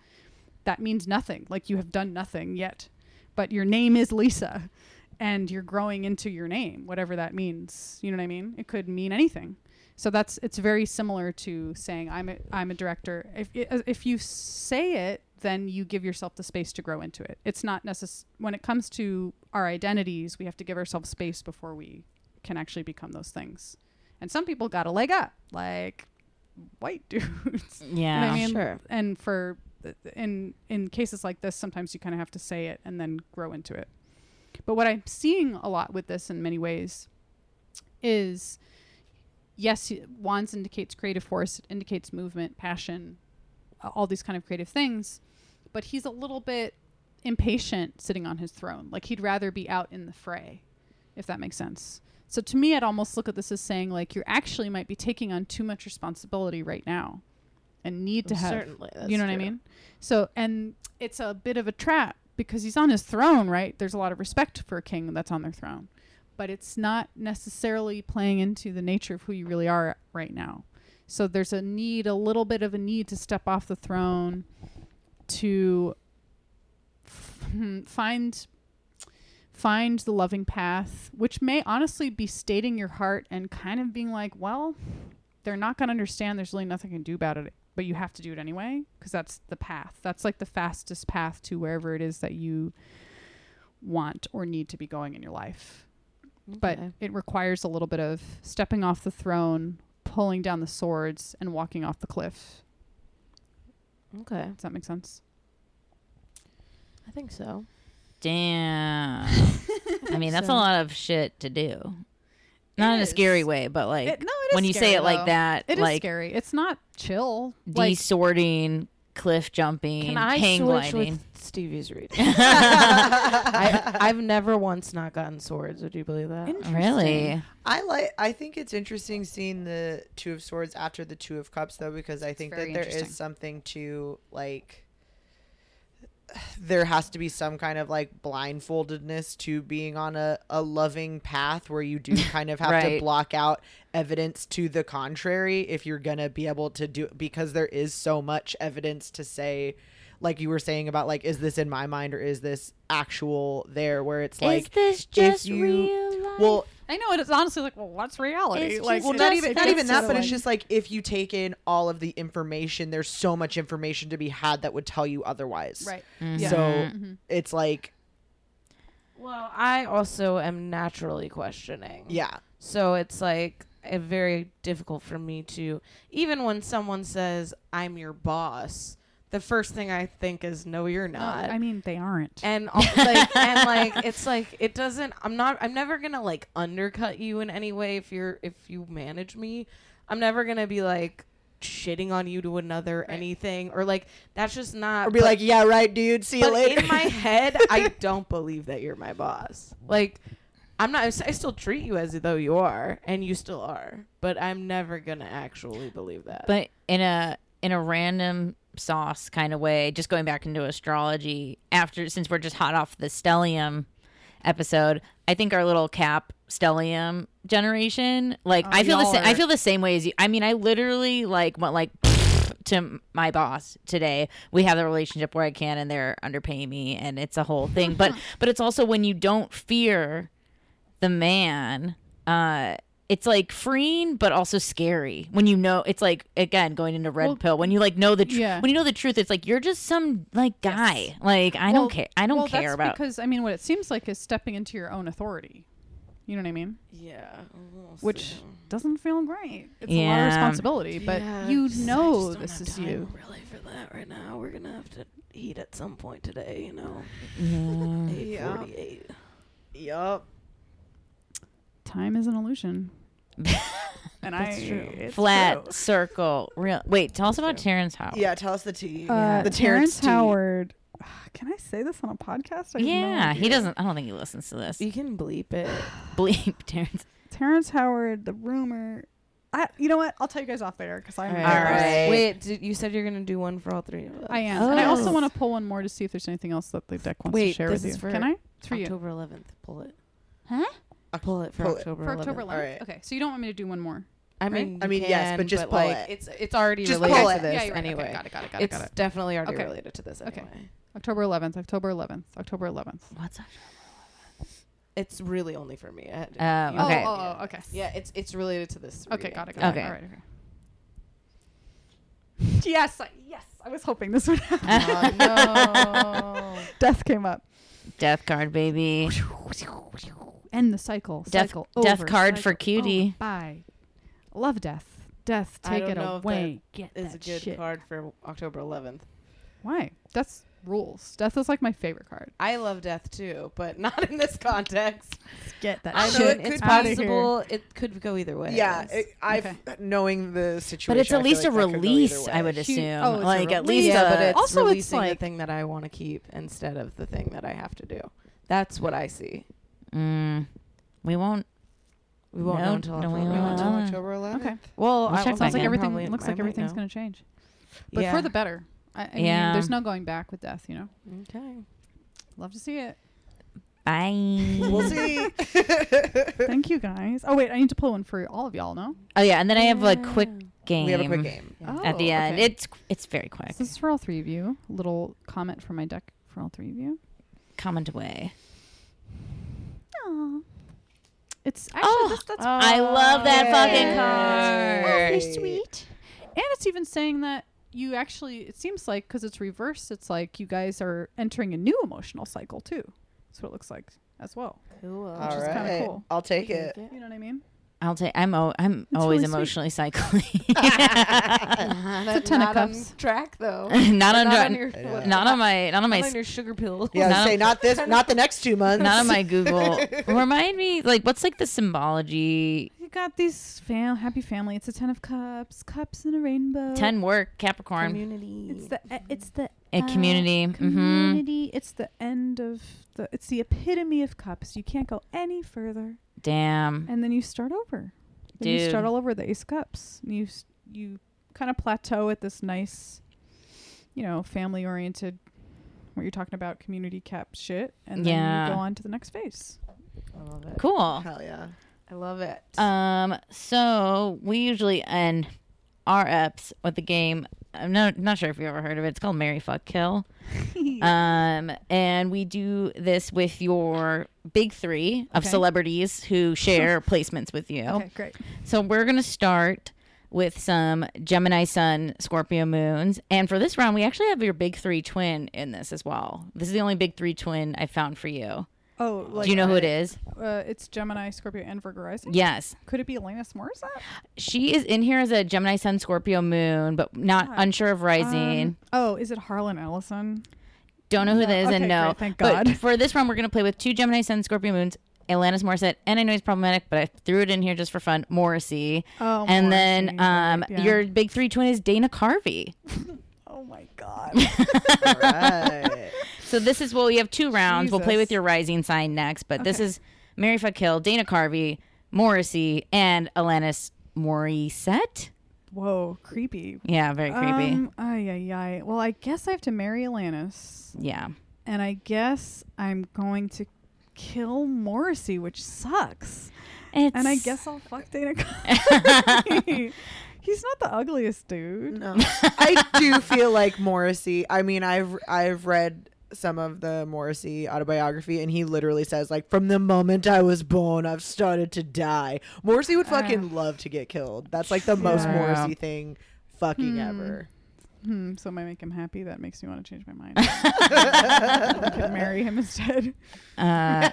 That means nothing. Like you have done nothing yet, but your name is Lisa and you're growing into your name, whatever that means. You know what I mean? It could mean anything. So it's very similar to saying I'm a director. If you say it, then you give yourself the space to grow into it. It's not necessary. When it comes to our identities, we have to give ourselves space before we can actually become those things. And some people got a leg up, like white dudes. Yeah, you know I mean? Sure. And for in cases like this, sometimes you kind of have to say it and then grow into it. But what I'm seeing a lot with this in many ways is, yes, wands indicates creative force, it indicates movement, passion, all these kind of creative things. But he's a little bit impatient sitting on his throne. Like he'd rather be out in the fray, if that makes sense. So to me, I'd almost look at this as saying like you actually might be taking on too much responsibility right now and need to have, certainly, that's you know true. What I mean? So, and it's a bit of a trap because he's on his throne, right? There's a lot of respect for a king that's on their throne. But it's not necessarily playing into the nature of who you really are right now. So there's a little bit of a need to step off the throne to find the loving path, which may honestly be stating your heart and kind of being like, well, they're not going to understand. There's really nothing I can do about it, but you have to do it anyway because that's the path. That's like the fastest path to wherever it is that you want or need to be going in your life. But it requires a little bit of stepping off the throne, pulling down the swords, and walking off the cliff. Okay. Does that make sense? I think so. Damn. I mean, that's a lot of shit to do. Not in a scary way, but like when you say it like that. It is scary. It's not chill. Desorting, cliff jumping, hang gliding. Can I switch with Stevie's reading? I've never once not gotten swords. Would you believe that? Really? I think it's interesting seeing the Two of Swords after the Two of Cups, though, because I think that there is something to like. There has to be some kind of like blindfoldedness to being on a loving path where you do kind of have to block out evidence to the contrary if you're going to be able to do it, because there is so much evidence to say, like you were saying about like, is this in my mind or is this actual there, where it's like, is this just real life? Well, I know it's honestly like, well, what's reality? Like, well, not even that, but it's just like if you take in all of the information, there's so much information to be had that would tell you otherwise. Right. Mm-hmm. Yeah. So it's like, well, I also am naturally questioning. Yeah. So it's like very difficult for me to, even when someone says I'm your boss, the first thing I think is, no, you're not. No, I mean, they aren't. And like, and like, it's like, it doesn't, I'm never going to like undercut you in any way. If you manage me, I'm never going to be like shitting on you to another anything, or like, that's just not. Or be like, yeah, right, dude. See you later. In my head, I don't believe that you're my boss. Like, I'm not, I still treat you as though you are, and you still are, but I'm never going to actually believe that. But in a random sauce kind of way, just going back into astrology, after, since we're just hot off the stellium episode, I think our little Cap stellium generation, like, I feel the same. I feel the same way as you. I mean, I literally like went like to my boss today. We have the relationship where I can, and they're underpaying me, and it's a whole thing. But it's also when you don't fear the man. It's like freeing, but also scary when you know. It's like, again, going into red pill, when you like know the when you know the truth. It's like you're just some like guy. Yes. Like I don't care that's about, because I mean, what it seems like is stepping into your own authority. You know what I mean? Yeah. Which doesn't feel great. It's a lot of responsibility, but you know this is you. Really, for that right now, we're gonna have to eat at some point today. You know. Yeah. 8:48. Yup. Time is an illusion. And that's true. Flat true. Circle. Real. Wait, tell us about Terrence Howard. Yeah, tell us the tea. The Terrence Howard. Can I say this on a podcast? Yeah, he doesn't. I don't think he listens to this. You can bleep it. Bleep Terrence. Terrence Howard. The rumor. You know what? I'll tell you guys off later because I'm. All right. Wait, you said you're gonna do one for all three of us. I am, and I also want to pull one more to see if there's anything else that the deck wants to share with you. Can I? It's for October 11th. Pull it. Huh? I'll pull it for October 11th. For October 11th. All right. Okay, so you don't want me to do one more? I mean, yes, but just pull it. It's already related to this anyway. Okay, got it. It's definitely already related to this anyway. Okay. October 11th. What's October 11th? It's really only for me. Okay. Oh, okay. Yeah, it's related to this. Okay, reading. Got it. Okay. All right, okay. Yes. I was hoping this would happen. Oh, no. Death came up. Death card, baby. End the cycle. Death card cycle for cutie. Bye. Love death. Death, take it away. Get that shit. It's a good card for October 11th. Why? That's rules. Death is like my favorite card. I love death too, but not in this context. Get that shit. It's possible. It could go either way. Yeah. Knowing the situation. But it's at least a release, I would assume. Oh, like at least. Yeah, but it's also releasing the thing that I want to keep instead of the thing that I have to do. That's what I see. We won't know until October 11th. Okay. Well, it looks like everything's going to change, but for the better. I mean, there's no going back with death, you know. Okay. Love to see it. Bye. We'll see. Thank you guys. Oh wait, I need to pull one for all of y'all. No. Oh yeah, and then I have a quick game. We have a quick game at the end. Okay. It's very quick. So this is for all three of you. A little comment from my deck for all three of you. Comment away. It's actually I love that fucking card. Oh, you're sweet. And it's even saying that you actually, it seems like, because it's reversed, it's like you guys are entering a new emotional cycle too. That's what it looks like as well. Cool. Which is kind of cool. I'll take it. You know what I mean? I'm always really emotionally cycling. It's a ton of cups. Not on track though. Not on your sugar pill. Yeah, not the next 2 months. Not on my Google. Remind me, like, what's like the symbology? You got these happy family. It's a 10 of cups. Cups in a rainbow. 10 work Capricorn. Community. It's the community. Community. Mm-hmm. It's the end of the. It's the epitome of cups. You can't go any further. Damn. And then you start over. You start all over the Ace Cups. You kind of plateau at this nice, you know, family oriented, what you're talking about, community cap shit, and then you go on to the next phase. I love it. Cool. Hell yeah. I love it. So we usually end our eps with the game. I'm not sure if you ever heard of it. It's called Marry, Fuck, Kill. And we do this with your big three of celebrities who share placements with you. Okay, great. So we're going to start with some Gemini Sun, Scorpio Moons. And for this round, we actually have your big three twin in this as well. This is the only big three twin I found for you. Oh, like, do you know who it is? It's Gemini, Scorpio, and Virgo rising. Yes. Could it be Alanis Morissette? She is in here as a Gemini Sun, Scorpio Moon, but not unsure of rising. Is it Harlan Ellison? Don't know who that is, okay, and no. Great, thank God. But for this round, we're going to play with two Gemini Sun, Scorpio Moons, Alanis Morissette, and I know it's problematic, but I threw it in here just for fun, Morrissey. Oh, and Morrissey, then right, yeah. Your big three twin is Dana Carvey. Oh, my God. All right. So this is, well, we have two rounds. Jesus. We'll play with your rising sign next, but okay. This is Mary Fuck Kill, Dana Carvey, Morrissey, and Alanis Morissette. Whoa, creepy. Yeah, very creepy. Well, I guess I have to marry Alanis. Yeah. And I guess I'm going to kill Morrissey, which sucks. And I guess I'll fuck Dana Carvey. He's not the ugliest dude. No. I do feel like Morrissey. I mean, I've read some of the Morrissey autobiography, and he literally says, like, from the moment I was born, I've started to die. Morrissey would fucking love to get killed. That's like the most Morrissey thing fucking ever. So I make him happy. That makes me want to change my mind. I can marry him instead. I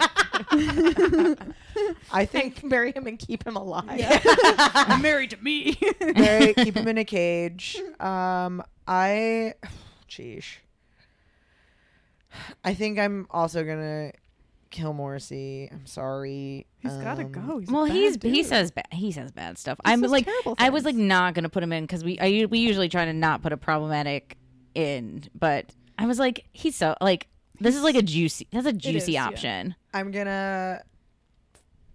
think marry him and keep him alive. Yeah. I'm married to me. Marry, keep him in a cage. I think I'm also gonna kill Morrissey. I'm sorry. He's gotta go. He says bad stuff. He says terrible things. I was like not gonna put him in because we usually try to not put a problematic in, but I was like he's so like this is like a juicy option. Yeah. I'm gonna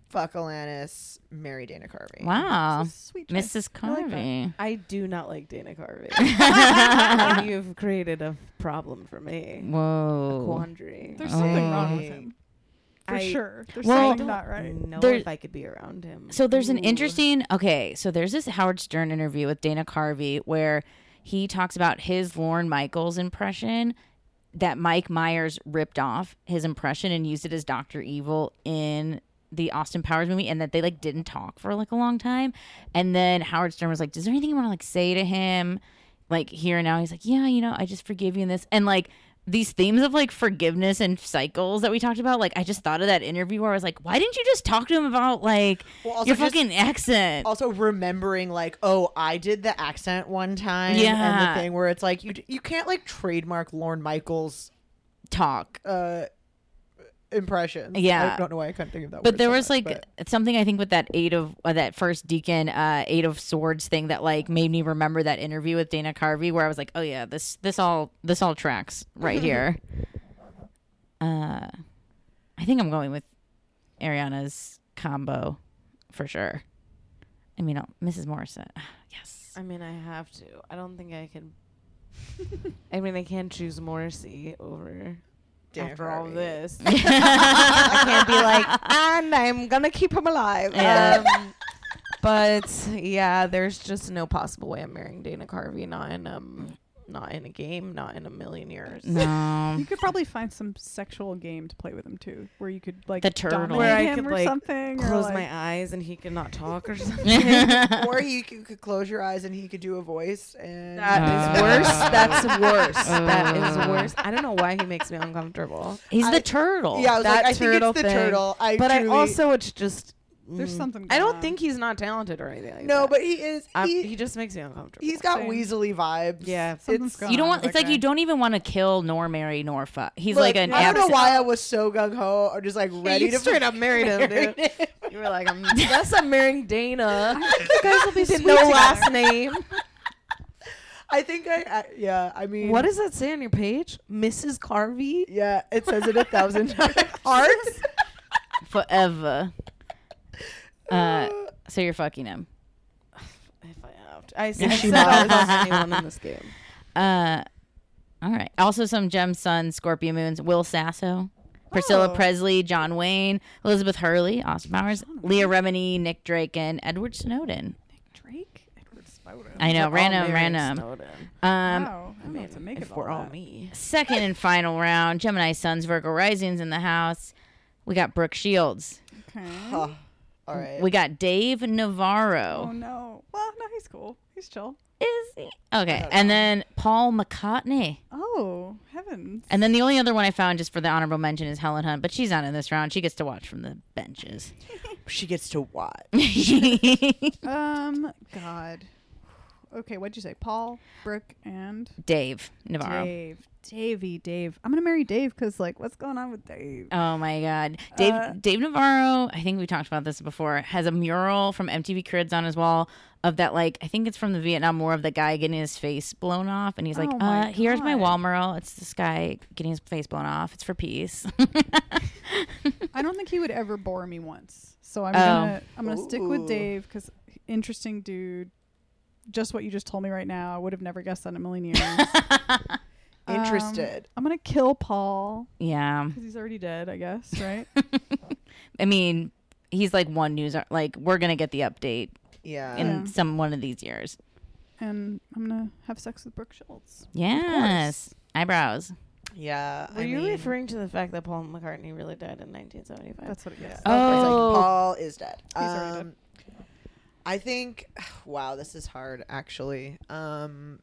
fuck Alanis, marry Dana Carvey. Wow, sweet Mrs. Carvey. I do not like Dana Carvey. You've created a problem for me. Whoa, a quandary. There's something wrong with him. For sure. There's something not right. I don't know if I could be around him. So there's an interesting. Okay, so there's this Howard Stern interview with Dana Carvey where he talks about his Lorne Michaels impression. That Mike Myers ripped off his impression and used it as Dr. Evil in the Austin Powers movie, and that they like didn't talk for like a long time. And then Howard Stern was like, "Does there anything you want to like say to him, like here and now?" He's like, "Yeah, you know, I just forgive you in this." And like these themes of like forgiveness and cycles that we talked about, like I just thought of that interview where I was like, "Why didn't you just talk to him about like your fucking accent?" Also remembering like, "Oh, I did the accent one time," and the thing where it's like you can't like trademark Lorne Michaels talk. Impressions. Yeah, I don't know why I couldn't think of that. But there was something I think with that eight of swords thing that like made me remember that interview with Dana Carvey where I was like, oh yeah, this all tracks right here. I think I'm going with Ariana's combo for sure. I mean, Mrs. Morrison. Yes. I mean, I have to. I don't think I can. I mean, I can't choose Morrissey over. After all this, I can't be like, and I'm gonna keep him alive. Yeah. But yeah, there's just no possible way I'm marrying Dana Carvey. Not in a game. Not in a million years. No. You could probably find some sexual game to play with him too, where you could like the turtle, where I could like close my eyes and he could not talk or something, or you could close your eyes and he could do a voice. And that is worse. That's worse. That is worse. I don't know why he makes me uncomfortable. He's the turtle. Yeah, I was like, I think it's the turtle. It's just. There's something. I don't think he's not talented or anything. No, but he is. He just makes me uncomfortable. He's got Weasley vibes. Yeah, you don't even want to kill nor marry nor fuck. He's an. I don't know why I was so gung ho or just like ready to straight up married him, dude. You were like, I'm marrying Dana. I think you guys will be sweet. No last name. I think I mean. What does that say on your page, Mrs. Carvey? Yeah, it says it 1,000 times. Hearts forever. So you're fucking him. If I have to. I said I was anyone in this game. All right. Also some Gem Sun, Scorpio Moons, Will Sasso, Priscilla Presley, John Wayne, Elizabeth Hurley, Austin Powers, Leah Remini, Nick Drake, and Edward Snowden. Nick Drake? Edward Snowden. I know. Random. Snowden. Wow. I mean, it's all me. Second and final round, Gemini Suns, Virgo Risings in the house. We got Brooke Shields. Okay. All right. We got Dave Navarro. Oh, no. Well, no, he's cool. He's chill. Is he? Okay. And then Paul McCartney. Oh, heavens. And then the only other one I found just for the honorable mention is Helen Hunt, but she's not in this round. She gets to watch from the benches. She gets to watch. God. Okay, what'd you say? Paul, Brooke, and? Dave Navarro. Dave. I'm going to marry Dave because, like, what's going on with Dave? Oh, my God. Dave Navarro, I think we talked about this before, has a mural from MTV Cribs on his wall of that, like, I think it's from the Vietnam War of the guy getting his face blown off. And he's like, here's my wall mural. It's this guy getting his face blown off. It's for peace. I don't think he would ever bore me once. So I'm gonna stick with Dave because interesting dude. Just what you just told me right now. I would have never guessed that in a million years. Interested. I'm going to kill Paul. Yeah. Because he's already dead, I guess, right? I mean, he's like one news. Like, we're going to get the update in some one of these years. And I'm going to have sex with Brooke Shields. Yes. Eyebrows. Yeah. Were you referring to the fact that Paul McCartney really died in 1975? That's what it is. Oh. It's like Paul is dead. He's already dead. I think, wow, this is hard, actually. I'm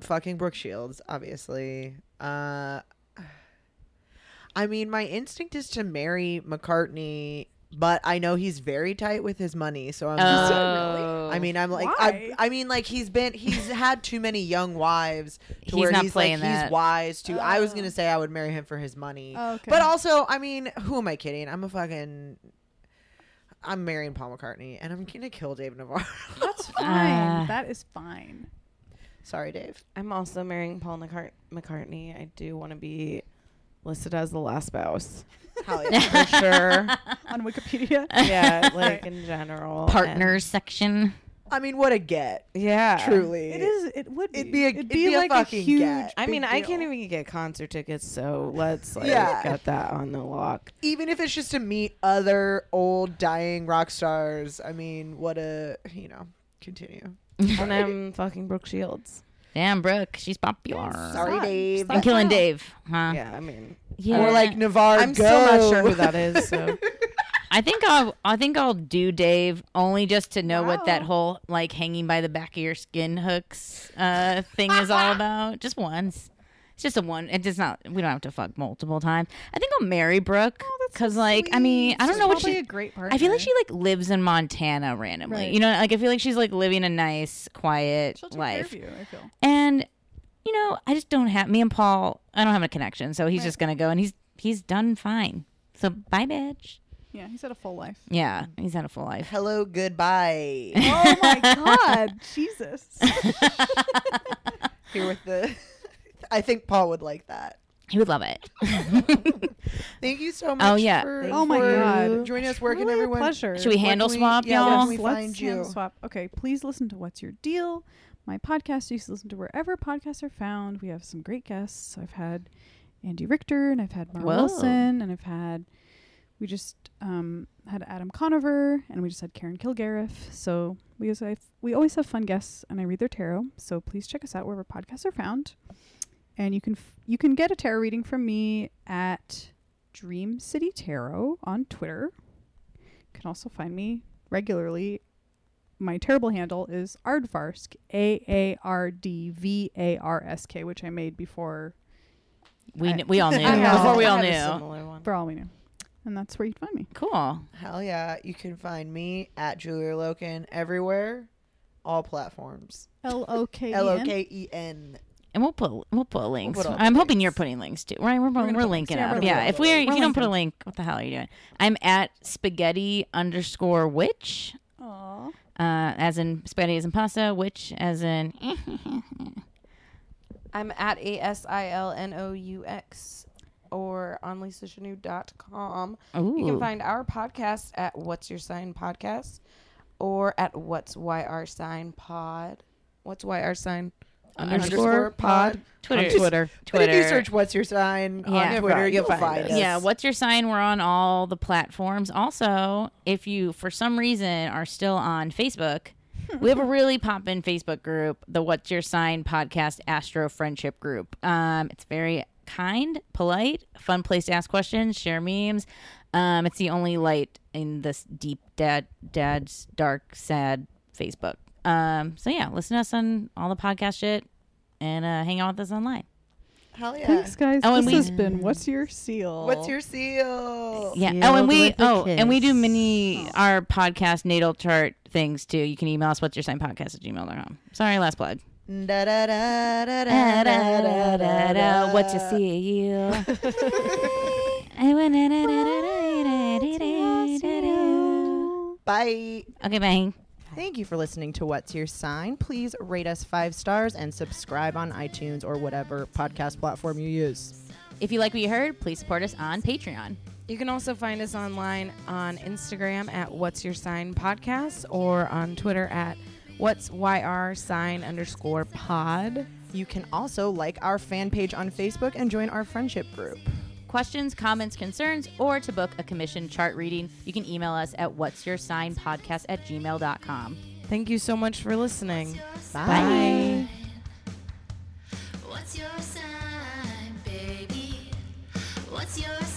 fucking Brooke Shields, obviously. I mean, my instinct is to marry McCartney, but I know he's very tight with his money, so I'm just really. I mean, I'm like, I mean, like he's had too many young wives to where he's like that. He's wise to. I was gonna say I would marry him for his money, but also, I mean, who am I kidding? I'm marrying Paul McCartney, and I'm gonna kill Dave Navarro. That's fine. That is fine. Sorry, Dave. I'm also marrying Paul McCartney. I do want to be listed as the last spouse. Hell yeah, for sure. On Wikipedia? Yeah, like in general. Partners section. I mean, what a get. Yeah. Truly. It is. It would be. It'd be a fucking huge get. I mean, I can't even get concert tickets, so let's get that on the lock. Even if it's just to meet other old dying rock stars. I mean, continue. And I'm fucking Brooke Shields. Damn, Brooke. She's popular. Sorry, Dave. I'm killing Dave. Huh? Yeah, I mean. Yeah. Or like Navarro. I'm still not sure who that is, so. I think I'll do Dave only just to know what that whole like hanging by the back of your skin hooks thing is all about. Just once. It's just a one. It's not. We don't have to fuck multiple times. I think I'll marry Brooke because I mean, I don't know what she's a great partner. I feel like she like lives in Montana randomly. Right. You know, like I feel like she's like living a nice, quiet life. She'll take care of you, I feel. And you know, I just don't have me and Paul. I don't have a connection, so he's just gonna go and he's done fine. So bye, bitch. Yeah, he's had a full life. Yeah, he's had a full life. Hello, goodbye. Oh, my God. Jesus. Here with the... I think Paul would like that. He would love it. Thank you so much for joining us. Where can everyone... Pleasure. Should we handle swap, y'all? Yes, let's find you. Swap. Okay, please listen to What's Your Deal? My podcast. You can listen to wherever podcasts are found. We have some great guests. I've had Andy Richter, and I've had Mar Wilson, and I've had... We just had Adam Conover, and we just had Karen Kilgariff. So we always have fun guests, and I read their tarot. So please check us out wherever podcasts are found. And you can get a tarot reading from me at Dream City Tarot on Twitter. You can also find me regularly. My terrible handle is Aardvarsk, AARDVARSK, which I made before we all knew. For all we knew. And that's where you can find me. Cool. Hell yeah. You can find me at Julia Loken everywhere. All platforms. L-O-K-E-N. L-O-K-E-N. And we'll put links. I'm hoping you're putting links too. Right? We're linking up. Yeah. If you don't put a link, what the hell are you doing? I'm at spaghetti_witch. Aww. As in spaghetti as in pasta, witch as in. I'm at ASILNOUX. Or on lisachenu.com. You can find our podcast at What's Your Sign Podcast or at What's YR Sign Pod. What's YR Sign _pod? Twitter. But if you search What's Your Sign on Twitter, you'll find us. Yeah, What's Your Sign? We're on all the platforms. Also, if you, for some reason, are still on Facebook, we have a really poppin' Facebook group, the What's Your Sign Podcast Astro Friendship Group. It's very kind, polite, fun place to ask questions, share memes. It's the only light in this deep dad's dark, sad Facebook. So yeah, listen to us on all the podcast shit and hang out with us online. Hell yeah. Thanks, guys. Oh, this has been What's Your Seal? What's Your Seal? Yeah. Sealed and we do our podcast natal chart things too. You can email us whatsyoursignpodcast@gmail.com. Sorry, last plug. What's your seal? Bye. Okay, bye. Thank you for listening to What's Your Sign. Please rate us 5 stars and subscribe on iTunes or whatever podcast platform you use. If you like what you heard, please support us on Patreon. You can also find us online on Instagram at What's Your Sign Podcast or on Twitter at What's YR Sign_pod. You can also like our fan page on Facebook and join our friendship group. Questions, comments, concerns, or to book a commissioned chart reading, you can email us at whatsyoursignpodcast@gmail.com. Thank you so much for listening. Bye. What's your sign, baby? What's your sign?